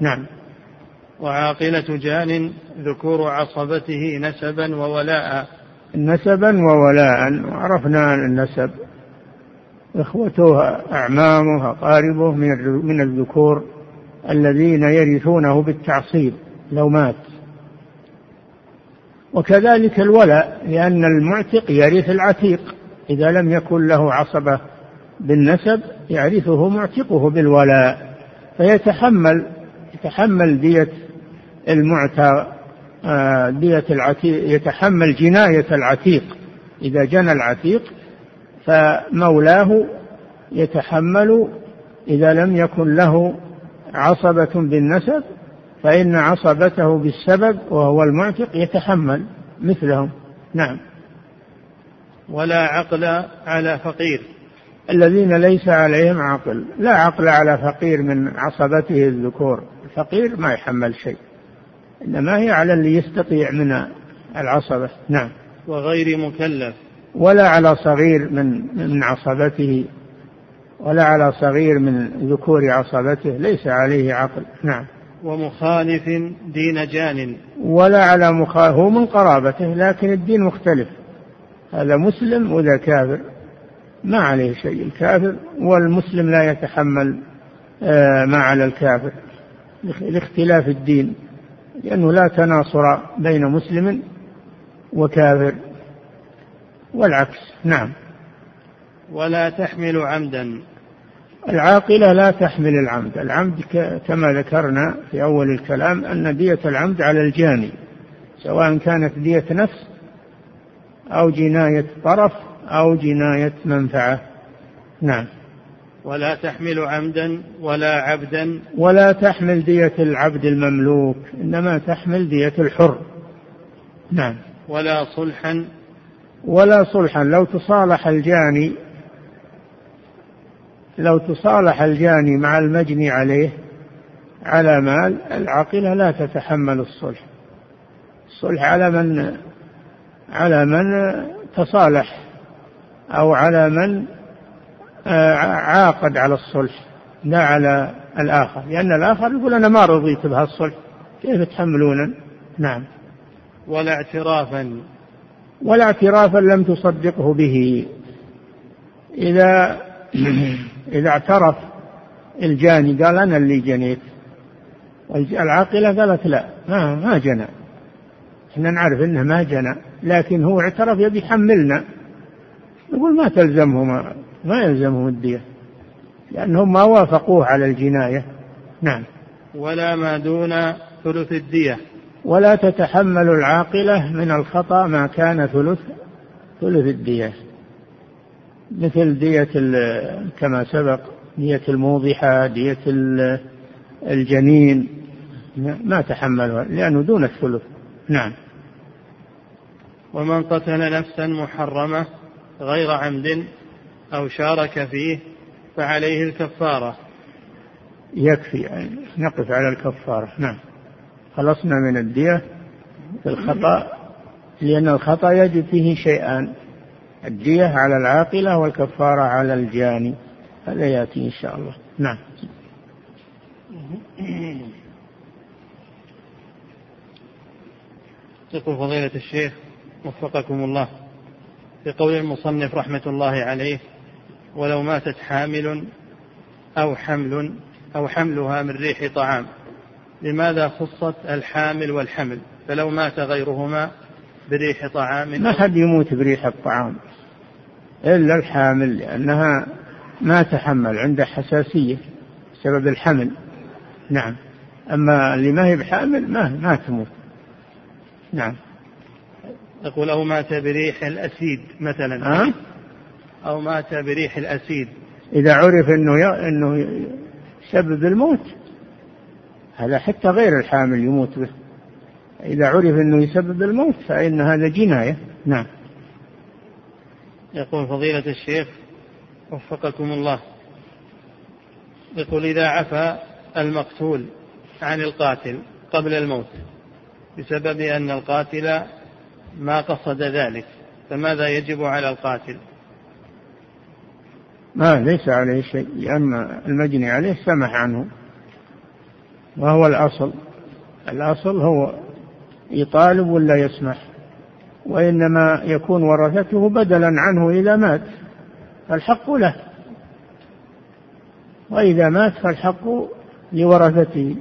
نعم. وعاقلة جان ذكور عصبته نسبا وولاء نسبا وولاء عرفنا النسب، إخوته، أعمامه، أقاربه من الذكور الذين يرثونه بالتعصيب لو مات. وكذلك الولاء، لأن المعتق يرث العتيق، إذا لم يكن له عصبة بالنسب يعرفه معتقه بالولاء، فيتحمل يتحمل دية المعتق، دية العتيق، يتحمل جناية العتيق إذا جنى العتيق فمولاه يتحمل إذا لم يكن له عصبة بالنسب، فإن عصبته بالسبب وهو المعتق يتحمل مثلهم. نعم. ولا عقل على فقير، الذين ليس عليهم عقل، لا عقل على فقير من عصبته الذكور، الفقير ما يحمل شيء، إنما هي على اللي يستطيع من العصبة. نعم. وغير مكلف، ولا على صغير من من عصبته، ولا على صغير من ذكور عصبته ليس عليه عقل. نعم. ومخالف دين جان، ولا على مخالف هو من قرابته لكن الدين مختلف، هذا مسلم وذا كافر ما عليه شيء، الكافر والمسلم لا يتحمل ما على الكافر لاختلاف الدين، لأنه لا تناصر بين مسلم وكافر والعكس. نعم. ولا تحمل عمدا، العاقلة لا تحمل العمد، العمد كما ذكرنا في أول الكلام أن دية العمد على الجاني، سواء كانت دية نفس أو جناية طرف أو جناية منفعة. نعم. ولا تحمل عمدا ولا عبدا، ولا تحمل دية العبد المملوك، إنما تحمل دية الحر. نعم. ولا صلحا، ولا صلحا لو تصالح الجاني، لو تصالح الجاني مع المجني عليه على مال، العاقلة لا تتحمل الصلح، الصلح على من على من تصالح أو على من عاقد على الصلح، لا على الآخر، لأن الآخر يقول أنا ما رضيت بها الصلح كيف تحملون. نعم. ولا اعترافا، ولا اعترافا لم تصدقه به، إذا إذا اعترف الجاني قال أنا اللي جنيت، والعاقلة قالت لا ما, ما جنى، إحنا نعرف إنه ما جنى، لكن هو اعترف يبي يحملنا، نقول ما تلزمهم، ما يلزمهم الدية لأنهم ما وافقوه على الجناية. نعم. ولا ما دون ثلث الدية، ولا تتحمل العاقلة من الخطأ ما كان ثلث ثلث الدية، مثل دية كما سبق، دية الموضحة، دية الجنين، ما تحملها لأنه دون الثلث. نعم. ومن قتل نفسا محرمة غير عمد أو شارك فيه فعليه الكفارة، يكفي يعني نقف على الكفارة. نعم. خلصنا من الدية في الخطأ، لأن الخطأ يجب فيه شيئان، الدية على العاقلة والكفارة على الجاني، هذا يأتي إن شاء الله. نعم. يقول فضيلة الشيخ وفقكم الله، في قول المصنف رحمة الله عليه ولو ماتت حامل أو حمل أو حملها من ريح طعام، لماذا خصت الحامل والحمل فلو مات غيرهما بريح طعام؟ ما حد يموت بريح الطعام إلا الحامل، لأنها ما تحمل، عندها حساسية بسبب الحمل. نعم. أما اللي ما هي بحامل ما, ما تموت. نعم. يقول أو مات بريح الأسيد مثلا، أه؟ أو مات بريح الأسيد إذا عرف أنه, إنه سبب الموت، هذا حتى غير الحامل يموت به، إذا عرف أنه يسبب الموت فإن هذا جناية. نعم. يقول فضيلة الشيخ وفقكم الله، يقول إذا عفى المقتول عن القاتل قبل الموت بسبب أن القاتل ما قصد ذلك، فماذا يجب على القاتل؟ ما ليس عليه شيء، لأن المجني عليه سمح عنه، وهو الأصل، الأصل هو يطالب ولا يسمح، وإنما يكون ورثته بدلا عنه إذا مات فالحق له، وإذا مات فالحق لورثته،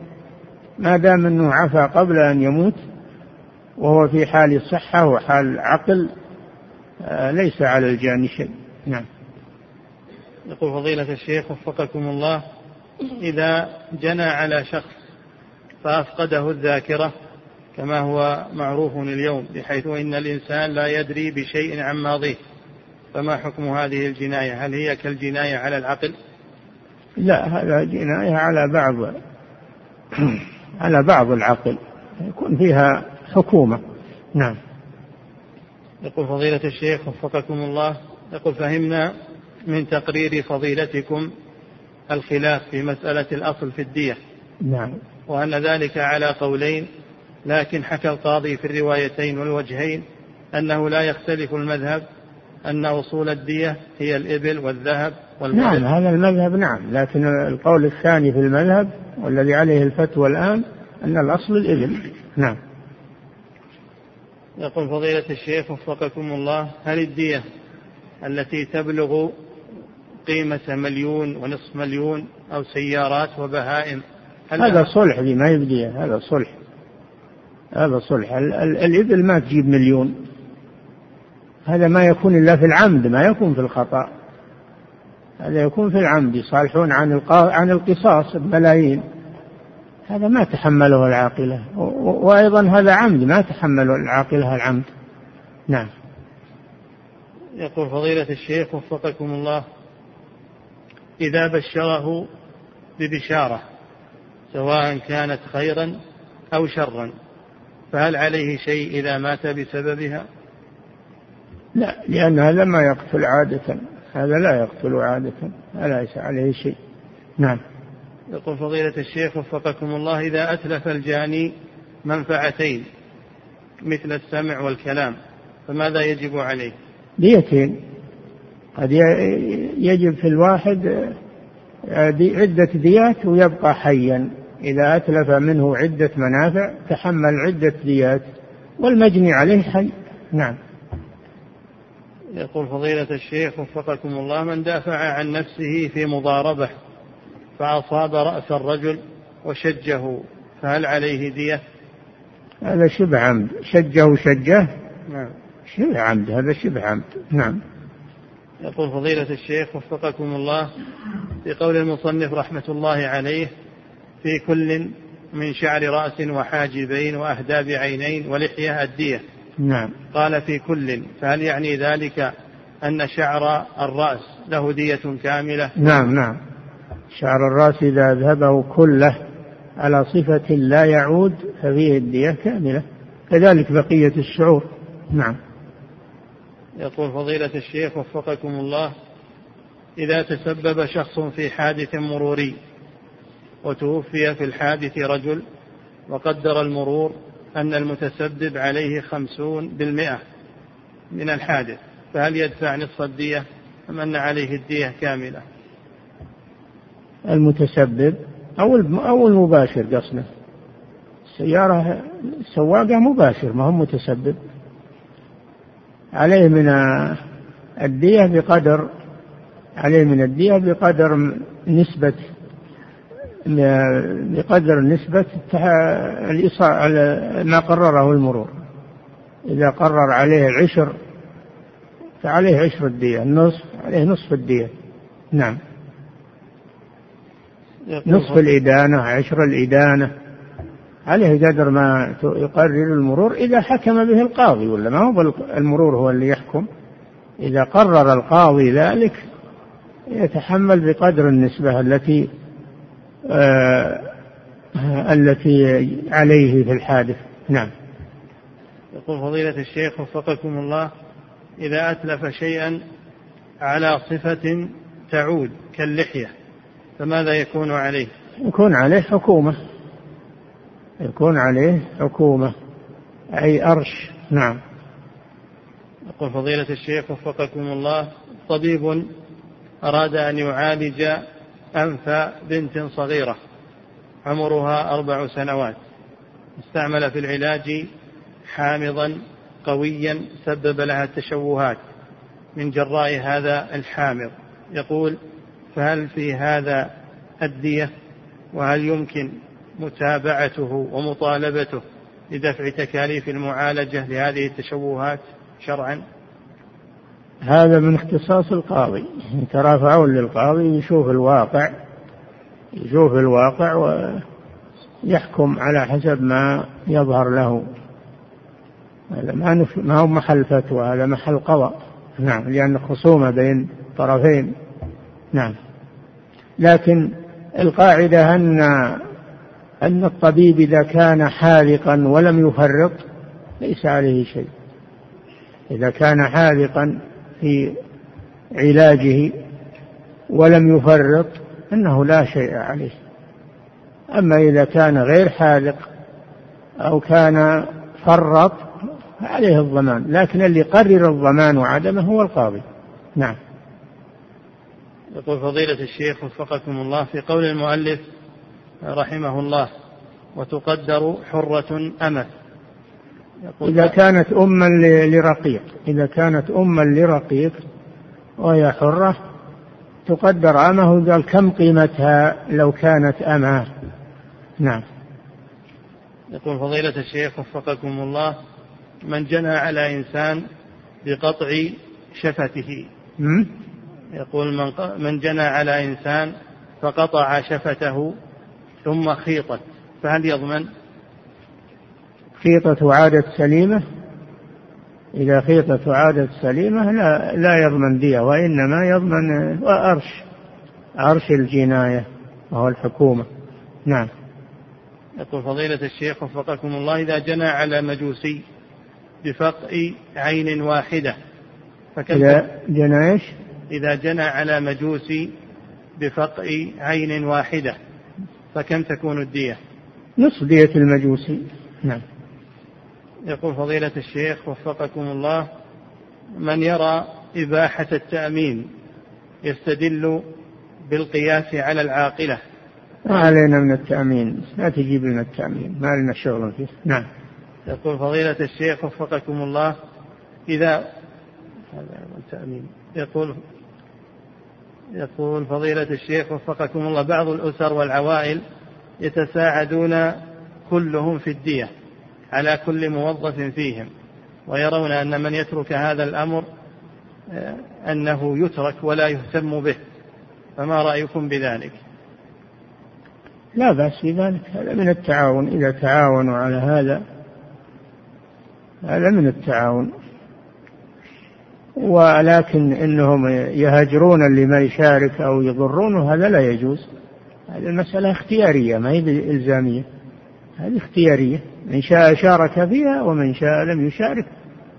ما دام أنه عفى قبل أن يموت وهو في حال صحة وحال عقل ليس على الجاني شيء. نعم. يقول فضيلة الشيخ وفقكم الله، إذا جنى على شخص فأفقده الذاكرة كما هو معروف اليوم، بحيث إن الإنسان لا يدري بشيء عن ماضيه. فما حكم هذه الجناية؟ هل هي كالجناية على العقل؟ لا، هذا جناية على بعض على بعض العقل، يكون فيها حكومة. نعم. يقول فضيلة الشيخ وفقكم الله، يقول فهمنا من تقرير فضيلتكم الخلاف في مسألة الأصل في الدية. نعم. وأن ذلك على قولين، لكن حكى القاضي في الروايتين والوجهين أنه لا يختلف المذهب أن أصول الدية هي الإبل والذهب والمعدن. نعم، هذا المذهب. نعم، لكن القول الثاني في المذهب والذي عليه الفتوى الآن أن الأصل الإبل. نعم. يقول فضيلة الشيخ وفقكم الله، هل الدية التي تبلغ قيمة مليون ونصف مليون أو سيارات وبهائم، هذا صلح؟ دي ما يبديه، هذا صلح، هذا صلح. الإبل ما تجيب مليون، هذا ما يكون إلا في العمد، ما يكون في الخطأ، هذا يكون في العمد. يصالحون عن عن القصاص بملايين، هذا ما تحمله العاقلة، وأيضا هذا عمد ما تحمله العاقلة العمد. نعم. يقول فضيلة الشيخ وفقكم الله، إذا بشره ببشارة سواء كانت خيرا أو شرا، فهل عليه شيء إذا مات بسببها؟ لا، لأن هذا ما يقتل عادة، هذا لا يقتل عادة، لا ليس عليه شيء. نعم. يقول فضيلة الشيخ وفقكم الله، إذا أتلف الجاني منفعتين مثل السمع والكلام، فماذا يجب عليه؟ ديتين. قد يجب في الواحد عدة ديات ويبقى حيا، إذا أتلف منه عدة منافع تحمل عدة ديات، والمجني عليه حي. نعم. يقول فضيلة الشيخ وفقكم الله، من دافع عن نفسه في مضاربة فأصاب رأس الرجل وشجه، فهل عليه دية؟ هذا شبه عمد، شجه شجه نعم، شبه عمد، هذا شبه عمد. نعم. يقول فضيلة الشيخ وفقكم الله، في قول المصنف رحمة الله عليه في كل من شعر رأس وحاجبين وأهداب عينين ولحية الدية. نعم. قال في كل، فهل يعني ذلك أن شعر الرأس له دية كاملة؟ نعم. نعم، شعر الرأس إذا ذهبه كله على صفة لا يعود ففيه الدية كاملة، كذلك بقية الشعور. نعم. يقول فضيلة الشيخ وفقكم الله، إذا تسبب شخص في حادث مروري وتوفي في الحادث رجل، وقدر المرور أن المتسبب عليه خمسون بالمئة من الحادث، فهل يدفع نصف الدية أم أن عليه الدية كاملة؟ المتسبب أو المباشر قصنا، السيارة سواقة مباشر ما هو متسبب، عليه من الدية بقدر عليه من الدية بقدر نسبة بقدر نسبة ما قرره المرور. إذا قرر عليه العشر فعليه عشر الدية، النصف عليه نصف الدية. نعم، نصف الإدانة، عشر الإدانة، عليه قدر ما يقرر المرور إذا حكم به القاضي، ولا ما هو المرور هو اللي يحكم، إذا قرر القاضي ذلك يتحمل بقدر النسبة التي آه التي عليه في الحادث. نعم. يقول فضيلة الشيخ وفقكم الله، إذا أتلف شيئا على صفة تعود كاللحية، فماذا يكون عليه؟ يكون عليه حكومة، يكون عليه حكومة أي أرش. نعم. يقول فضيلة الشيخ وفقكم الله، طبيب أراد أن يعالج أنف بنت صغيرة عمرها أربع سنوات، استعمل في العلاج حامضا قويا سبب لها التشوهات من جراء هذا الحامض، يقول فهل في هذا الدية؟ وهل يمكن متابعته ومطالبته لدفع تكاليف المعالجة لهذه التشوهات شرعا؟ هذا من اختصاص القاضي، يترافعون للقاضي يشوف الواقع، يشوف الواقع يحكم على حسب ما يظهر له. هذا ما هو محل فتوى، هذا محل قضاء. نعم، لأن خصومة بين طرفين. نعم، لكن القاعدة أن أن الطبيب إذا كان حاذقا ولم يفرط ليس عليه شيء. إذا كان حاذقا في علاجه ولم يفرط أنه لا شيء عليه. أما إذا كان غير حاذق أو كان فرط عليه الضمان، لكن اللي قرر الضمان وعدمه هو القاضي. نعم. يقول فضيلة الشيخ وفقكم الله، في قول المؤلف رحمه الله وتقدر حرة أمة، إذا كانت أما لرقيق، إذا كانت أما لرقيق وهي حرة تقدر أمه. قال كم قيمتها لو كانت أمة؟ نعم. يقول فضيلة الشيخ وفقكم الله، من جنى على إنسان بقطع شفته، يقول من, من جنى على إنسان فقطع شفته ثم خيطت، فهل يضمن؟ خيطة عادت سليمة، إذا خيطة عادت سليمة لا, لا يضمن دية، وإنما يضمن أرش أرش الجناية وهو الحكومة. نعم. يقول فضيلة الشيخ وفقكم الله، إذا جنى على مجوسي بفقء عين واحدة إذا جنى إيش؟ إذا جنى على مجوسي بفقء عين واحدة فكم تكون الدية؟ نصف دية المجوسي. نعم. يقول فضيلة الشيخ وفقكم الله، من يرى إباحة التأمين يستدل بالقياس على العاقلة. ما علينا من التأمين، لا تجيب لنا التأمين، ما لنا شغل فيه. نعم. يقول فضيلة الشيخ وفقكم الله، إذا التأمين يقول يقول فضيلة الشيخ وفقكم الله، بعض الأسر والعوائل يتساعدون كلهم في الدية على كل موظف فيهم، ويرون أن من يترك هذا الأمر أنه يترك ولا يهتم به، فما رأيكم بذلك؟ لا بأس بذلك، هذا من التعاون، إذا تعاونوا على هذا هذا من التعاون. ولكن إنهم يهجرون اللي ما يشارك أو يضرونه هذا لا يجوز. هذه المسألة اختيارية ما هي بالإلزامية، هذه اختيارية، من شاء شارك فيها ومن شاء لم يشارك،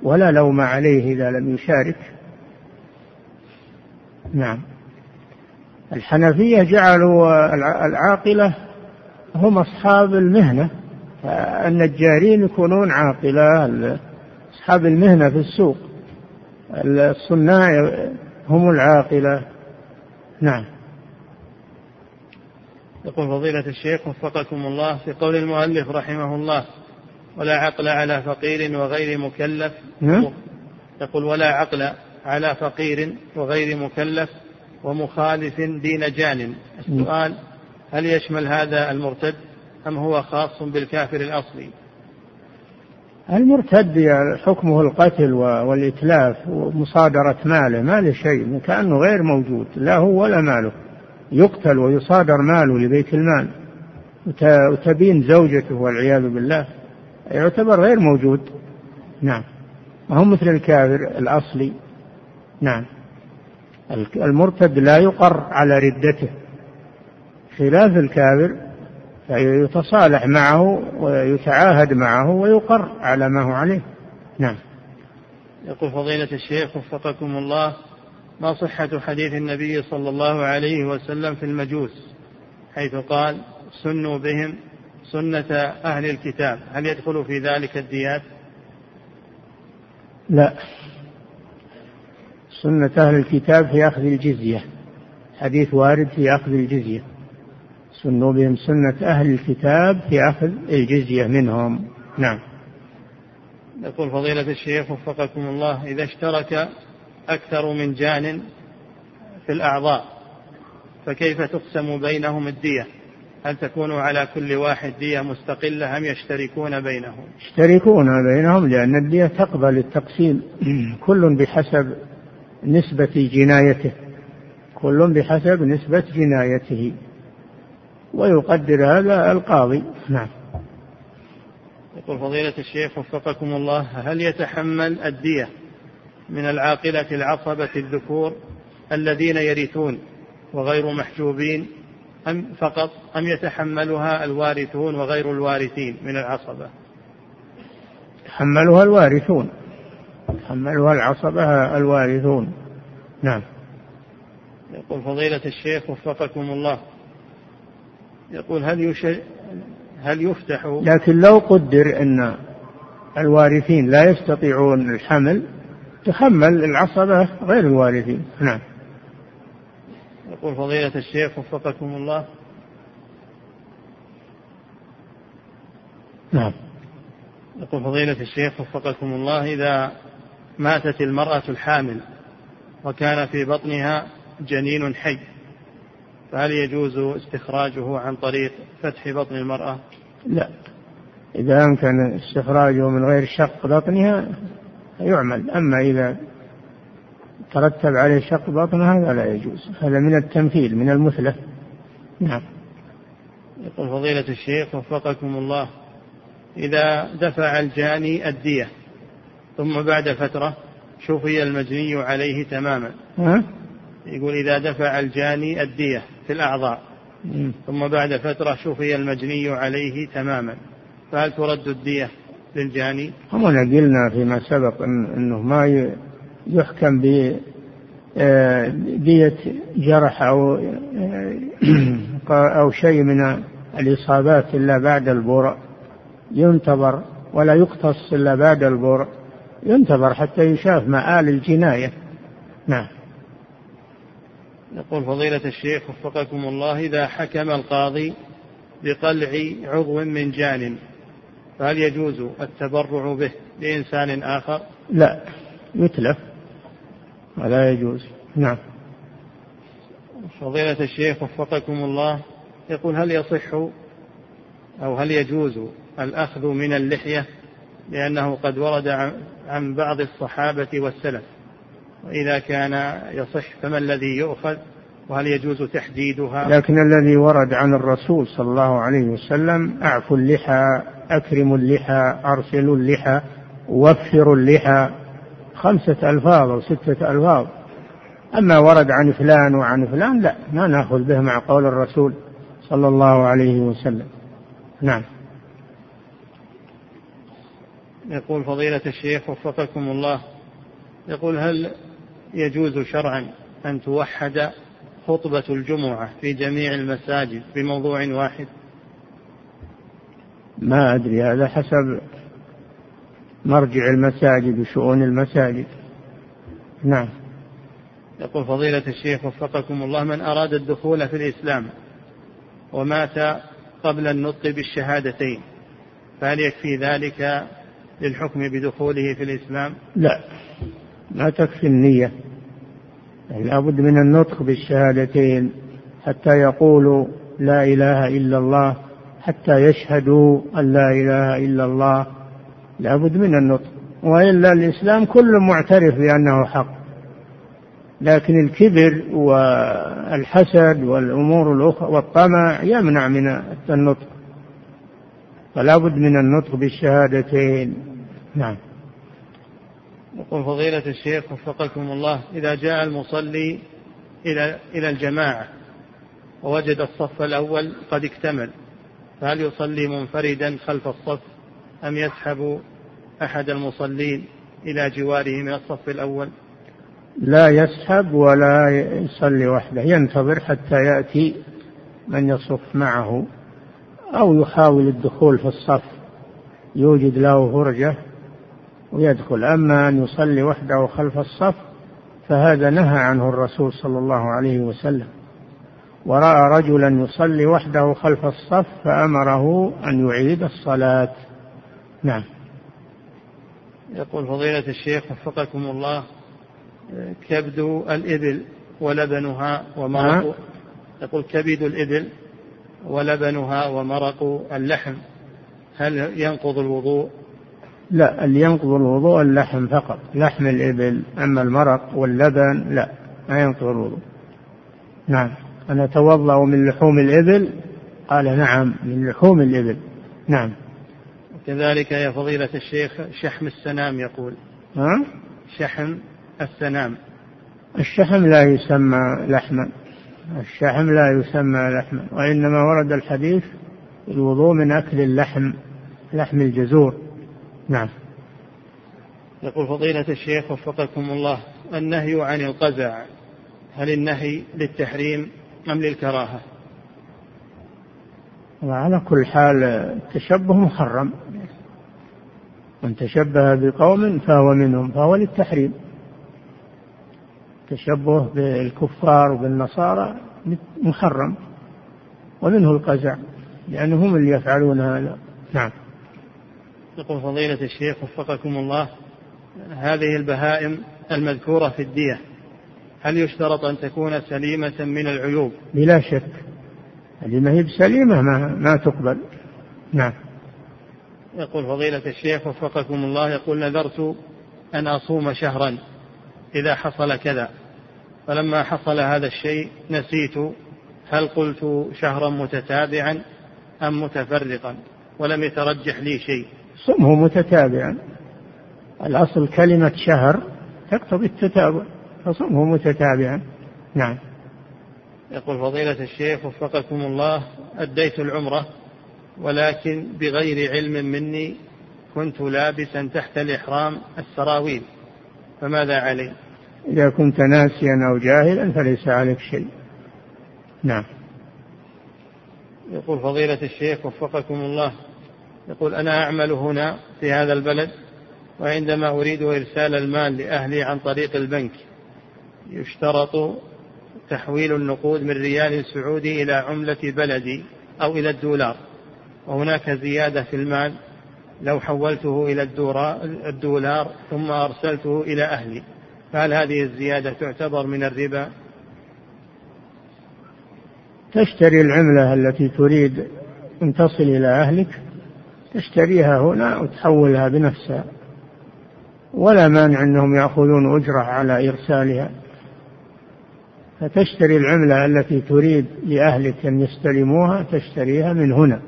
ولا لوم عليه إذا لم يشارك. نعم. الحنفية جعلوا العاقلة هم أصحاب المهنة، النجارين يكونون عاقلة، أصحاب المهنة في السوق، الصناع هم العاقلة. نعم. يقول فضيلة الشيخ وفقكم الله، في قول المؤلف رحمه الله ولا عقل على فقير وغير مكلف، يقول ولا عقل على فقير وغير مكلف ومخالف دين جان، السؤال هل يشمل هذا المرتد أم هو خاص بالكافر الأصلي؟ المرتد حكمه القتل والإتلاف ومصادرة ماله، ماله شيء كأنه غير موجود، لا هو ولا ماله، يقتل ويصادر ماله لبيت المال، وتبين زوجته والعياذ بالله، يعتبر غير موجود. نعم، هم مثل الكافر الأصلي. نعم، المرتد لا يقر على ردته، خلاف الكافر فيتصالح معه ويتعاهد معه ويقر على ما هو عليه. نعم. يقول فضيلة الشيخ وفقكم الله، ما صحة حديث النبي صلى الله عليه وسلم في المجوس حيث قال سنوا بهم سنة أهل الكتاب، هل يدخل في ذلك الديات؟ لا، سنة أهل الكتاب في أخذ الجزية، حديث وارد في أخذ الجزية، سنوا بهم سنة أهل الكتاب في أخذ الجزية منهم. نعم. يقول فضيلة الشيخ وفقكم الله، إذا اشترك أكثر من جان في الأعضاء فكيف تقسم بينهم الدية؟ هل تكون على كل واحد دية مستقلة أم يشتركون بينهم؟ يشتركون بينهم، لأن الدية تقبل التقسيم، كل بحسب نسبة جنايته، كل بحسب نسبة جنايته. ويقدر هذا القاضي. نعم. يقول فضيلة الشيخ وفقكم الله، هل يتحمل الدية من العاقلة العصبة الذكور الذين يرثون وغير محجوبين أم فقط، أم يتحملها الوارثون وغير الوارثين من العصبة؟ يتحملها الوارثون، يتحملها العصبة الوارثون. نعم. يقول فضيلة الشيخ وفقكم الله، يقول هل يش... هل يفتح، لكن لو قدر أن الوارثين لا يستطيعون الحمل تحمل العصبة غير الوارثين. نعم. يقول فضيلة الشيخ وفقكم الله، نعم، يقول فضيلة الشيخ وفقكم الله، إذا ماتت المرأة الحامل وكان في بطنها جنين حي فهل يجوز استخراجه عن طريق فتح بطن المرأة؟ لا، إذا أمكن استخراجه من غير شق بطنها يعمل، أما إذا ترتب عليه شق بطنها هذا لا يجوز، هذا من التمثيل من المثلة. نعم. يقول فضيلة الشيخ وفقكم الله، إذا دفع الجاني الدية ثم بعد فترة شفي المجني عليه تماما، أه؟ يقول إذا دفع الجاني الدية في الأعضاء ثم بعد فترة شفي المجني عليه تماما، فهل ترد الدية للجاني؟ هم قلنا فيما سبق إن أنه ما يحكم بدية جرح أو أو شيء من الإصابات إلا بعد البرء، ينتظر، ولا يقتص إلا بعد البرء، ينتظر حتى يشاف مآل الجناية. نعم. يقول فضيلة الشيخ وفقكم الله، إذا حكم القاضي بقلع عضو من جان فهل يجوز التبرع به لإنسان آخر؟ لا، يتلف ولا يجوز. نعم. فضيلة الشيخ وفقكم الله، يقول هل يصح أو هل يجوز الأخذ من اللحية، لأنه قد ورد عن بعض الصحابة والسلف، وإذا كان يصح فما الذي يؤخذ، وهل يجوز تحديدها؟ لكن الذي ورد عن الرسول صلى الله عليه وسلم أعفوا اللحى، أكرموا اللحى، أرسلوا اللحى، وفروا اللحى، خمسة ألفاظ أو ستة ألفاظ. أما ورد عن فلان وعن فلان لا، ما نأخذ به مع قول الرسول صلى الله عليه وسلم. نعم. يقول فضيلة الشيخ وفقكم الله، يقول هل يجوز شرعا أن توحد خطبة الجمعة في جميع المساجد بموضوع واحد؟ ما أدري، هذا حسب مرجع المساجد وشؤون المساجد. نعم. يقول فضيلة الشيخ وفقكم الله، من أراد الدخول في الإسلام ومات قبل النطق بالشهادتين فهل يكفي ذلك للحكم بدخوله في الإسلام؟ لا، لا تكفي النية، يعني لابد من النطق بالشهادتين حتى يقولوا لا إله إلا الله، حتى يشهدوا أن لا إله إلا الله، لابد من النطق، وإلا الإسلام كل معترف بأنه حق، لكن الكبر والحسد والأمور الأخرى والطمع يمنع من النطق، فلا بد من النطق بالشهادتين. نعم. يقول فضيلة الشيخ وفقكم الله، إذا جاء المصلي إلى إلى الجماعة ووجد الصف الأول قد اكتمل فهل يصلي منفردا خلف الصف أم يسحب أحد المصلين إلى جواره من الصف الأول؟ لا يسحب ولا يصلي وحده، ينتظر حتى يأتي من يصف معه، أو يحاول الدخول في الصف يوجد له فرجة ويدخل. أما أن يصلي وحده خلف الصف فهذا نهى عنه الرسول صلى الله عليه وسلم، ورأى رجلا يصلي وحده خلف الصف فأمره أن يعيد الصلاة. نعم. يقول فضيلة الشيخ وفقكم الله، كبد الإبل ولبنها ومرق، يقول كبد الإبل ولبنها ومرق اللحم هل ينقض الوضوء؟ لا، اللي ينقض الوضوء اللحم فقط، لحم الإبل، أما المرق واللبن لا، ما ينقض الوضوء. نعم. أنا أتوضأ من لحوم الإبل قال نعم من لحوم الإبل. نعم. وكذلك يا فضيلة الشيخ شحم السنام يقول. ها؟ شحم السنام. الشحم لا يسمى لحما، الشحم لا يسمى لحما، وإنما ورد الحديث الوضوء من أكل اللحم، لحم الجزور. نعم. يقول فضيلة الشيخ وفقكم الله، النهي عن القزع هل النهي للتحريم أم للكراهة؟ وعلى كل حال التشبه محرم، من تشبه بقوم فهو منهم، فهو للتحريم. التشبه بالكفار وبالنصارى محرم، ومنه القزع لأنهم هم اللي يفعلون هذا. نعم. يقول فضيلة الشيخ وفقكم الله، هذه البهائم المذكورة في الدية هل يشترط أن تكون سليمة من العيوب؟ بلا شك، هذه ما هي بسليمة ما, ما تقبل. نعم. يقول فضيلة الشيخ وفقكم الله، يقول نذرت أن أصوم شهرا إذا حصل كذا، فلما حصل هذا الشيء نسيت، هل قلت شهرا متتابعا أم متفرقا؟ ولم يترجح لي شيء. صمه متتابعا، الأصل كلمة شهر تقتضي التتابع، فصمه متتابعا. نعم. يقول فضيلة الشيخ وفقكم الله، أديت العمرة ولكن بغير علم مني كنت لابسا تحت الإحرام السراويل، فماذا علي؟ إذا كنت ناسيا أو جاهلا فليس عليك شيء. نعم. يقول فضيلة الشيخ وفقكم الله، يقول أنا أعمل هنا في هذا البلد، وعندما أريد إرسال المال لأهلي عن طريق البنك يشترط تحويل النقود من ريال سعودي إلى عملة بلدي أو إلى الدولار، وهناك زيادة في المال لو حولته إلى الدولار ثم أرسلته إلى أهلي، فهل هذه الزيادة تعتبر من الربا؟ تشتري العملة التي تريد أن تصل إلى أهلك، تشتريها هنا وتحولها بنفسها، ولا مانع أنهم يأخذون أجرة على إرسالها، فتشتري العملة التي تريد لأهلك أن يستلموها، تشتريها من هنا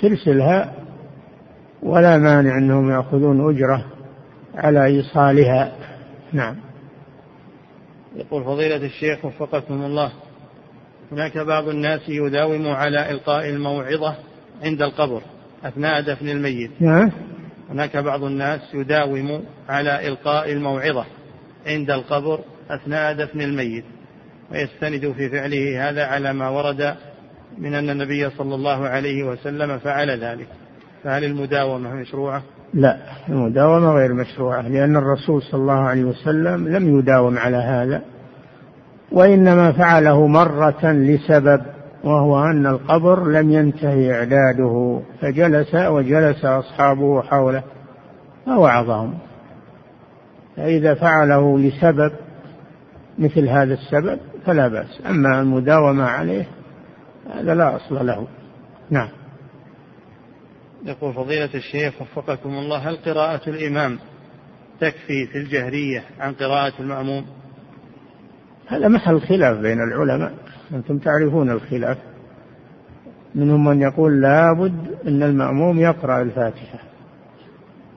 ترسلها، ولا مانع أنهم يأخذون أجرة على إيصالها. نعم. يقول فضيلة الشيخ وفقكم الله، هناك بعض الناس يداوم على إلقاء الموعظة عند القبر أثناء دفن الميت. نعم. هناك بعض الناس يداوم على إلقاء الموعظة عند القبر أثناء دفن الميت، ويستند في فعله هذا على ما ورد من أن النبي صلى الله عليه وسلم فعل ذلك، فهل المداومة مشروعة؟ لا، المداومة غير مشروعة، لأن الرسول صلى الله عليه وسلم لم يداوم على هذا، وإنما فعله مرة لسبب، وهو أن القبر لم ينتهي إعداده، فجلس وجلس أصحابه حوله فوعظهم، فإذا فعله لسبب مثل هذا السبب فلا بأس، أما المداومة عليه هذا لا أصل له. نعم. يقول فضيلة الشيخ وفقكم الله، هل قراءة الإمام تكفي في الجهرية عن قراءة المأموم؟ هذا محل خلاف بين العلماء، أنتم تعرفون الخلاف، منهم من يقول لا بد أن المأموم يقرأ الفاتحة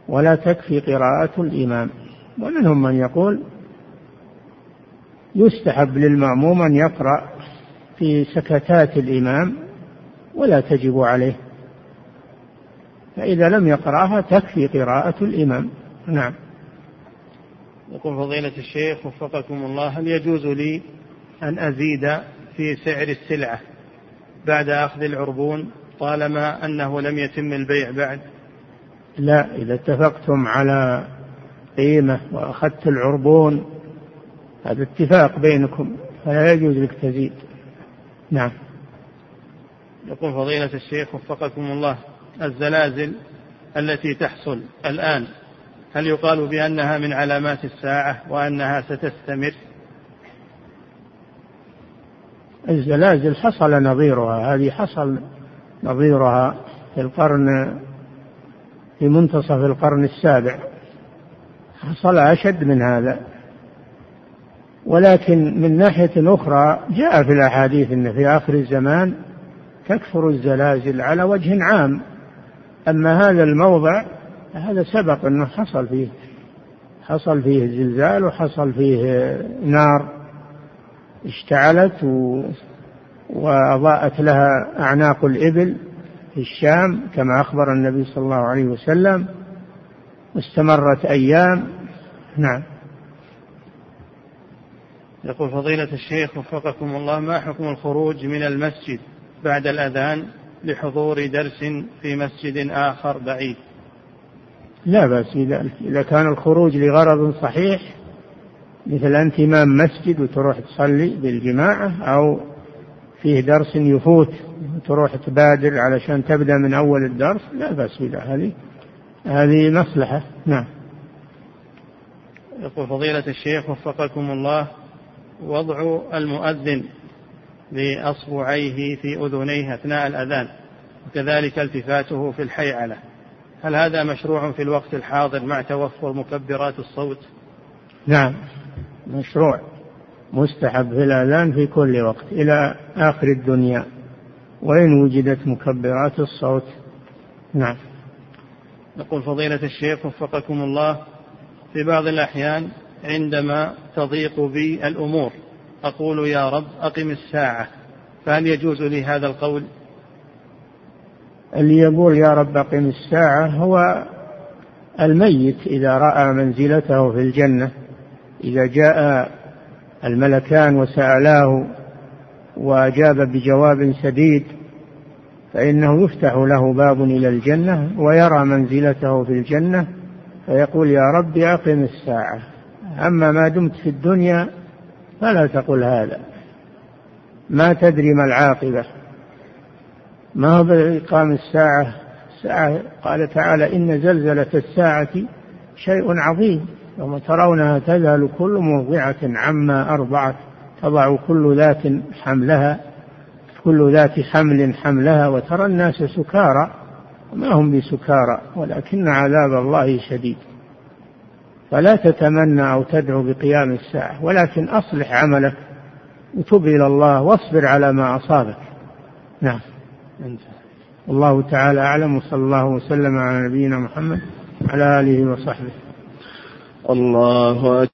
ولا تكفي قراءة الإمام، ومنهم من يقول يستحب للمأموم أن يقرأ في سكتات الإمام ولا تجب عليه، فإذا لم يقرأها تكفي قراءة الإمام. نعم. يقول فضيلة الشيخ وفقكم الله، هل يجوز لي أن أزيد في سعر السلعة بعد أخذ العربون طالما أنه لم يتم البيع بعد؟ لا، إذا اتفقتم على قيمة وأخذت العربون هذا اتفاق بينكم، فلا يجوز لك تزيد. نعم. يقول فضيلة الشيخ وفقكم الله، الزلازل التي تحصل الآن هل يقال بأنها من علامات الساعة وأنها ستستمر؟ الزلازل حصل نظيرها، هذه حصل نظيرها في القرن في منتصف القرن السابع، حصل أشد من هذا، ولكن من ناحية أخرى جاء في الأحاديث أن في آخر الزمان تكثر الزلازل على وجه عام. أما هذا الموضع هذا سبق أنه حصل فيه حصل فيه زلزال وحصل فيه نار اشتعلت و... وأضاءت لها أعناق الإبل في الشام كما أخبر النبي صلى الله عليه وسلم، واستمرت أيام. نعم. يقول فضيلة الشيخ وفقكم الله، ما حكم الخروج من المسجد بعد الأذان لحضور درس في مسجد آخر بعيد؟ لا بأس بذلك إذا كان الخروج لغرض صحيح، مثل انتمام مسجد وتروح تصلي بالجماعة، أو فيه درس يفوت تروح تبادر علشان تبدأ من أول الدرس، لا بأس بذلك، هذه هذه مصلحة. نعم. يقول فضيلة الشيخ وفقكم الله، وضع المؤذن لأصبعيه في أذنيه أثناء الأذان وكذلك التفاته في الحيعلة، هل هذا مشروع في الوقت الحاضر مع توفر مكبرات الصوت؟ نعم، مشروع مستحب في الأذان في كل وقت إلى آخر الدنيا وإن وجدت مكبرات الصوت. نعم. نقول فضيلة الشيخ وفقكم الله، في بعض الأحيان عندما تضيق بي الأمور أقول يا رب أقم الساعة، فهل يجوز لي هذا القول؟ اللي يقول يا رب أقم الساعة هو الميت إذا رأى منزلته في الجنة، إذا جاء الملكان وسألاه وأجاب بجواب سديد فإنه يفتح له باب إلى الجنة ويرى منزلته في الجنة فيقول يا رب أقم الساعة. أما ما دمت في الدنيا فلا تقل هذا، ما تدري ما العاقبة، ما هو بإقام الساعة. الساعة قال تعالى إن زلزلة الساعة شيء عظيم يوم ترونها تذهل كل مرضعة عما أرضعت تضع كل ذات حملها كل ذات حمل حملها وترى الناس سكارى وما هم بسكارى ولكن عذاب الله شديد. فلا تتمنى أو تدعو بقيام الساعة، ولكن أصلح عملك وتب إلى الله واصبر على ما أصابك. نعم. الله تعالى أعلم، وصلى الله وسلم على نبينا محمد على آله وصحبه. الله أكبر.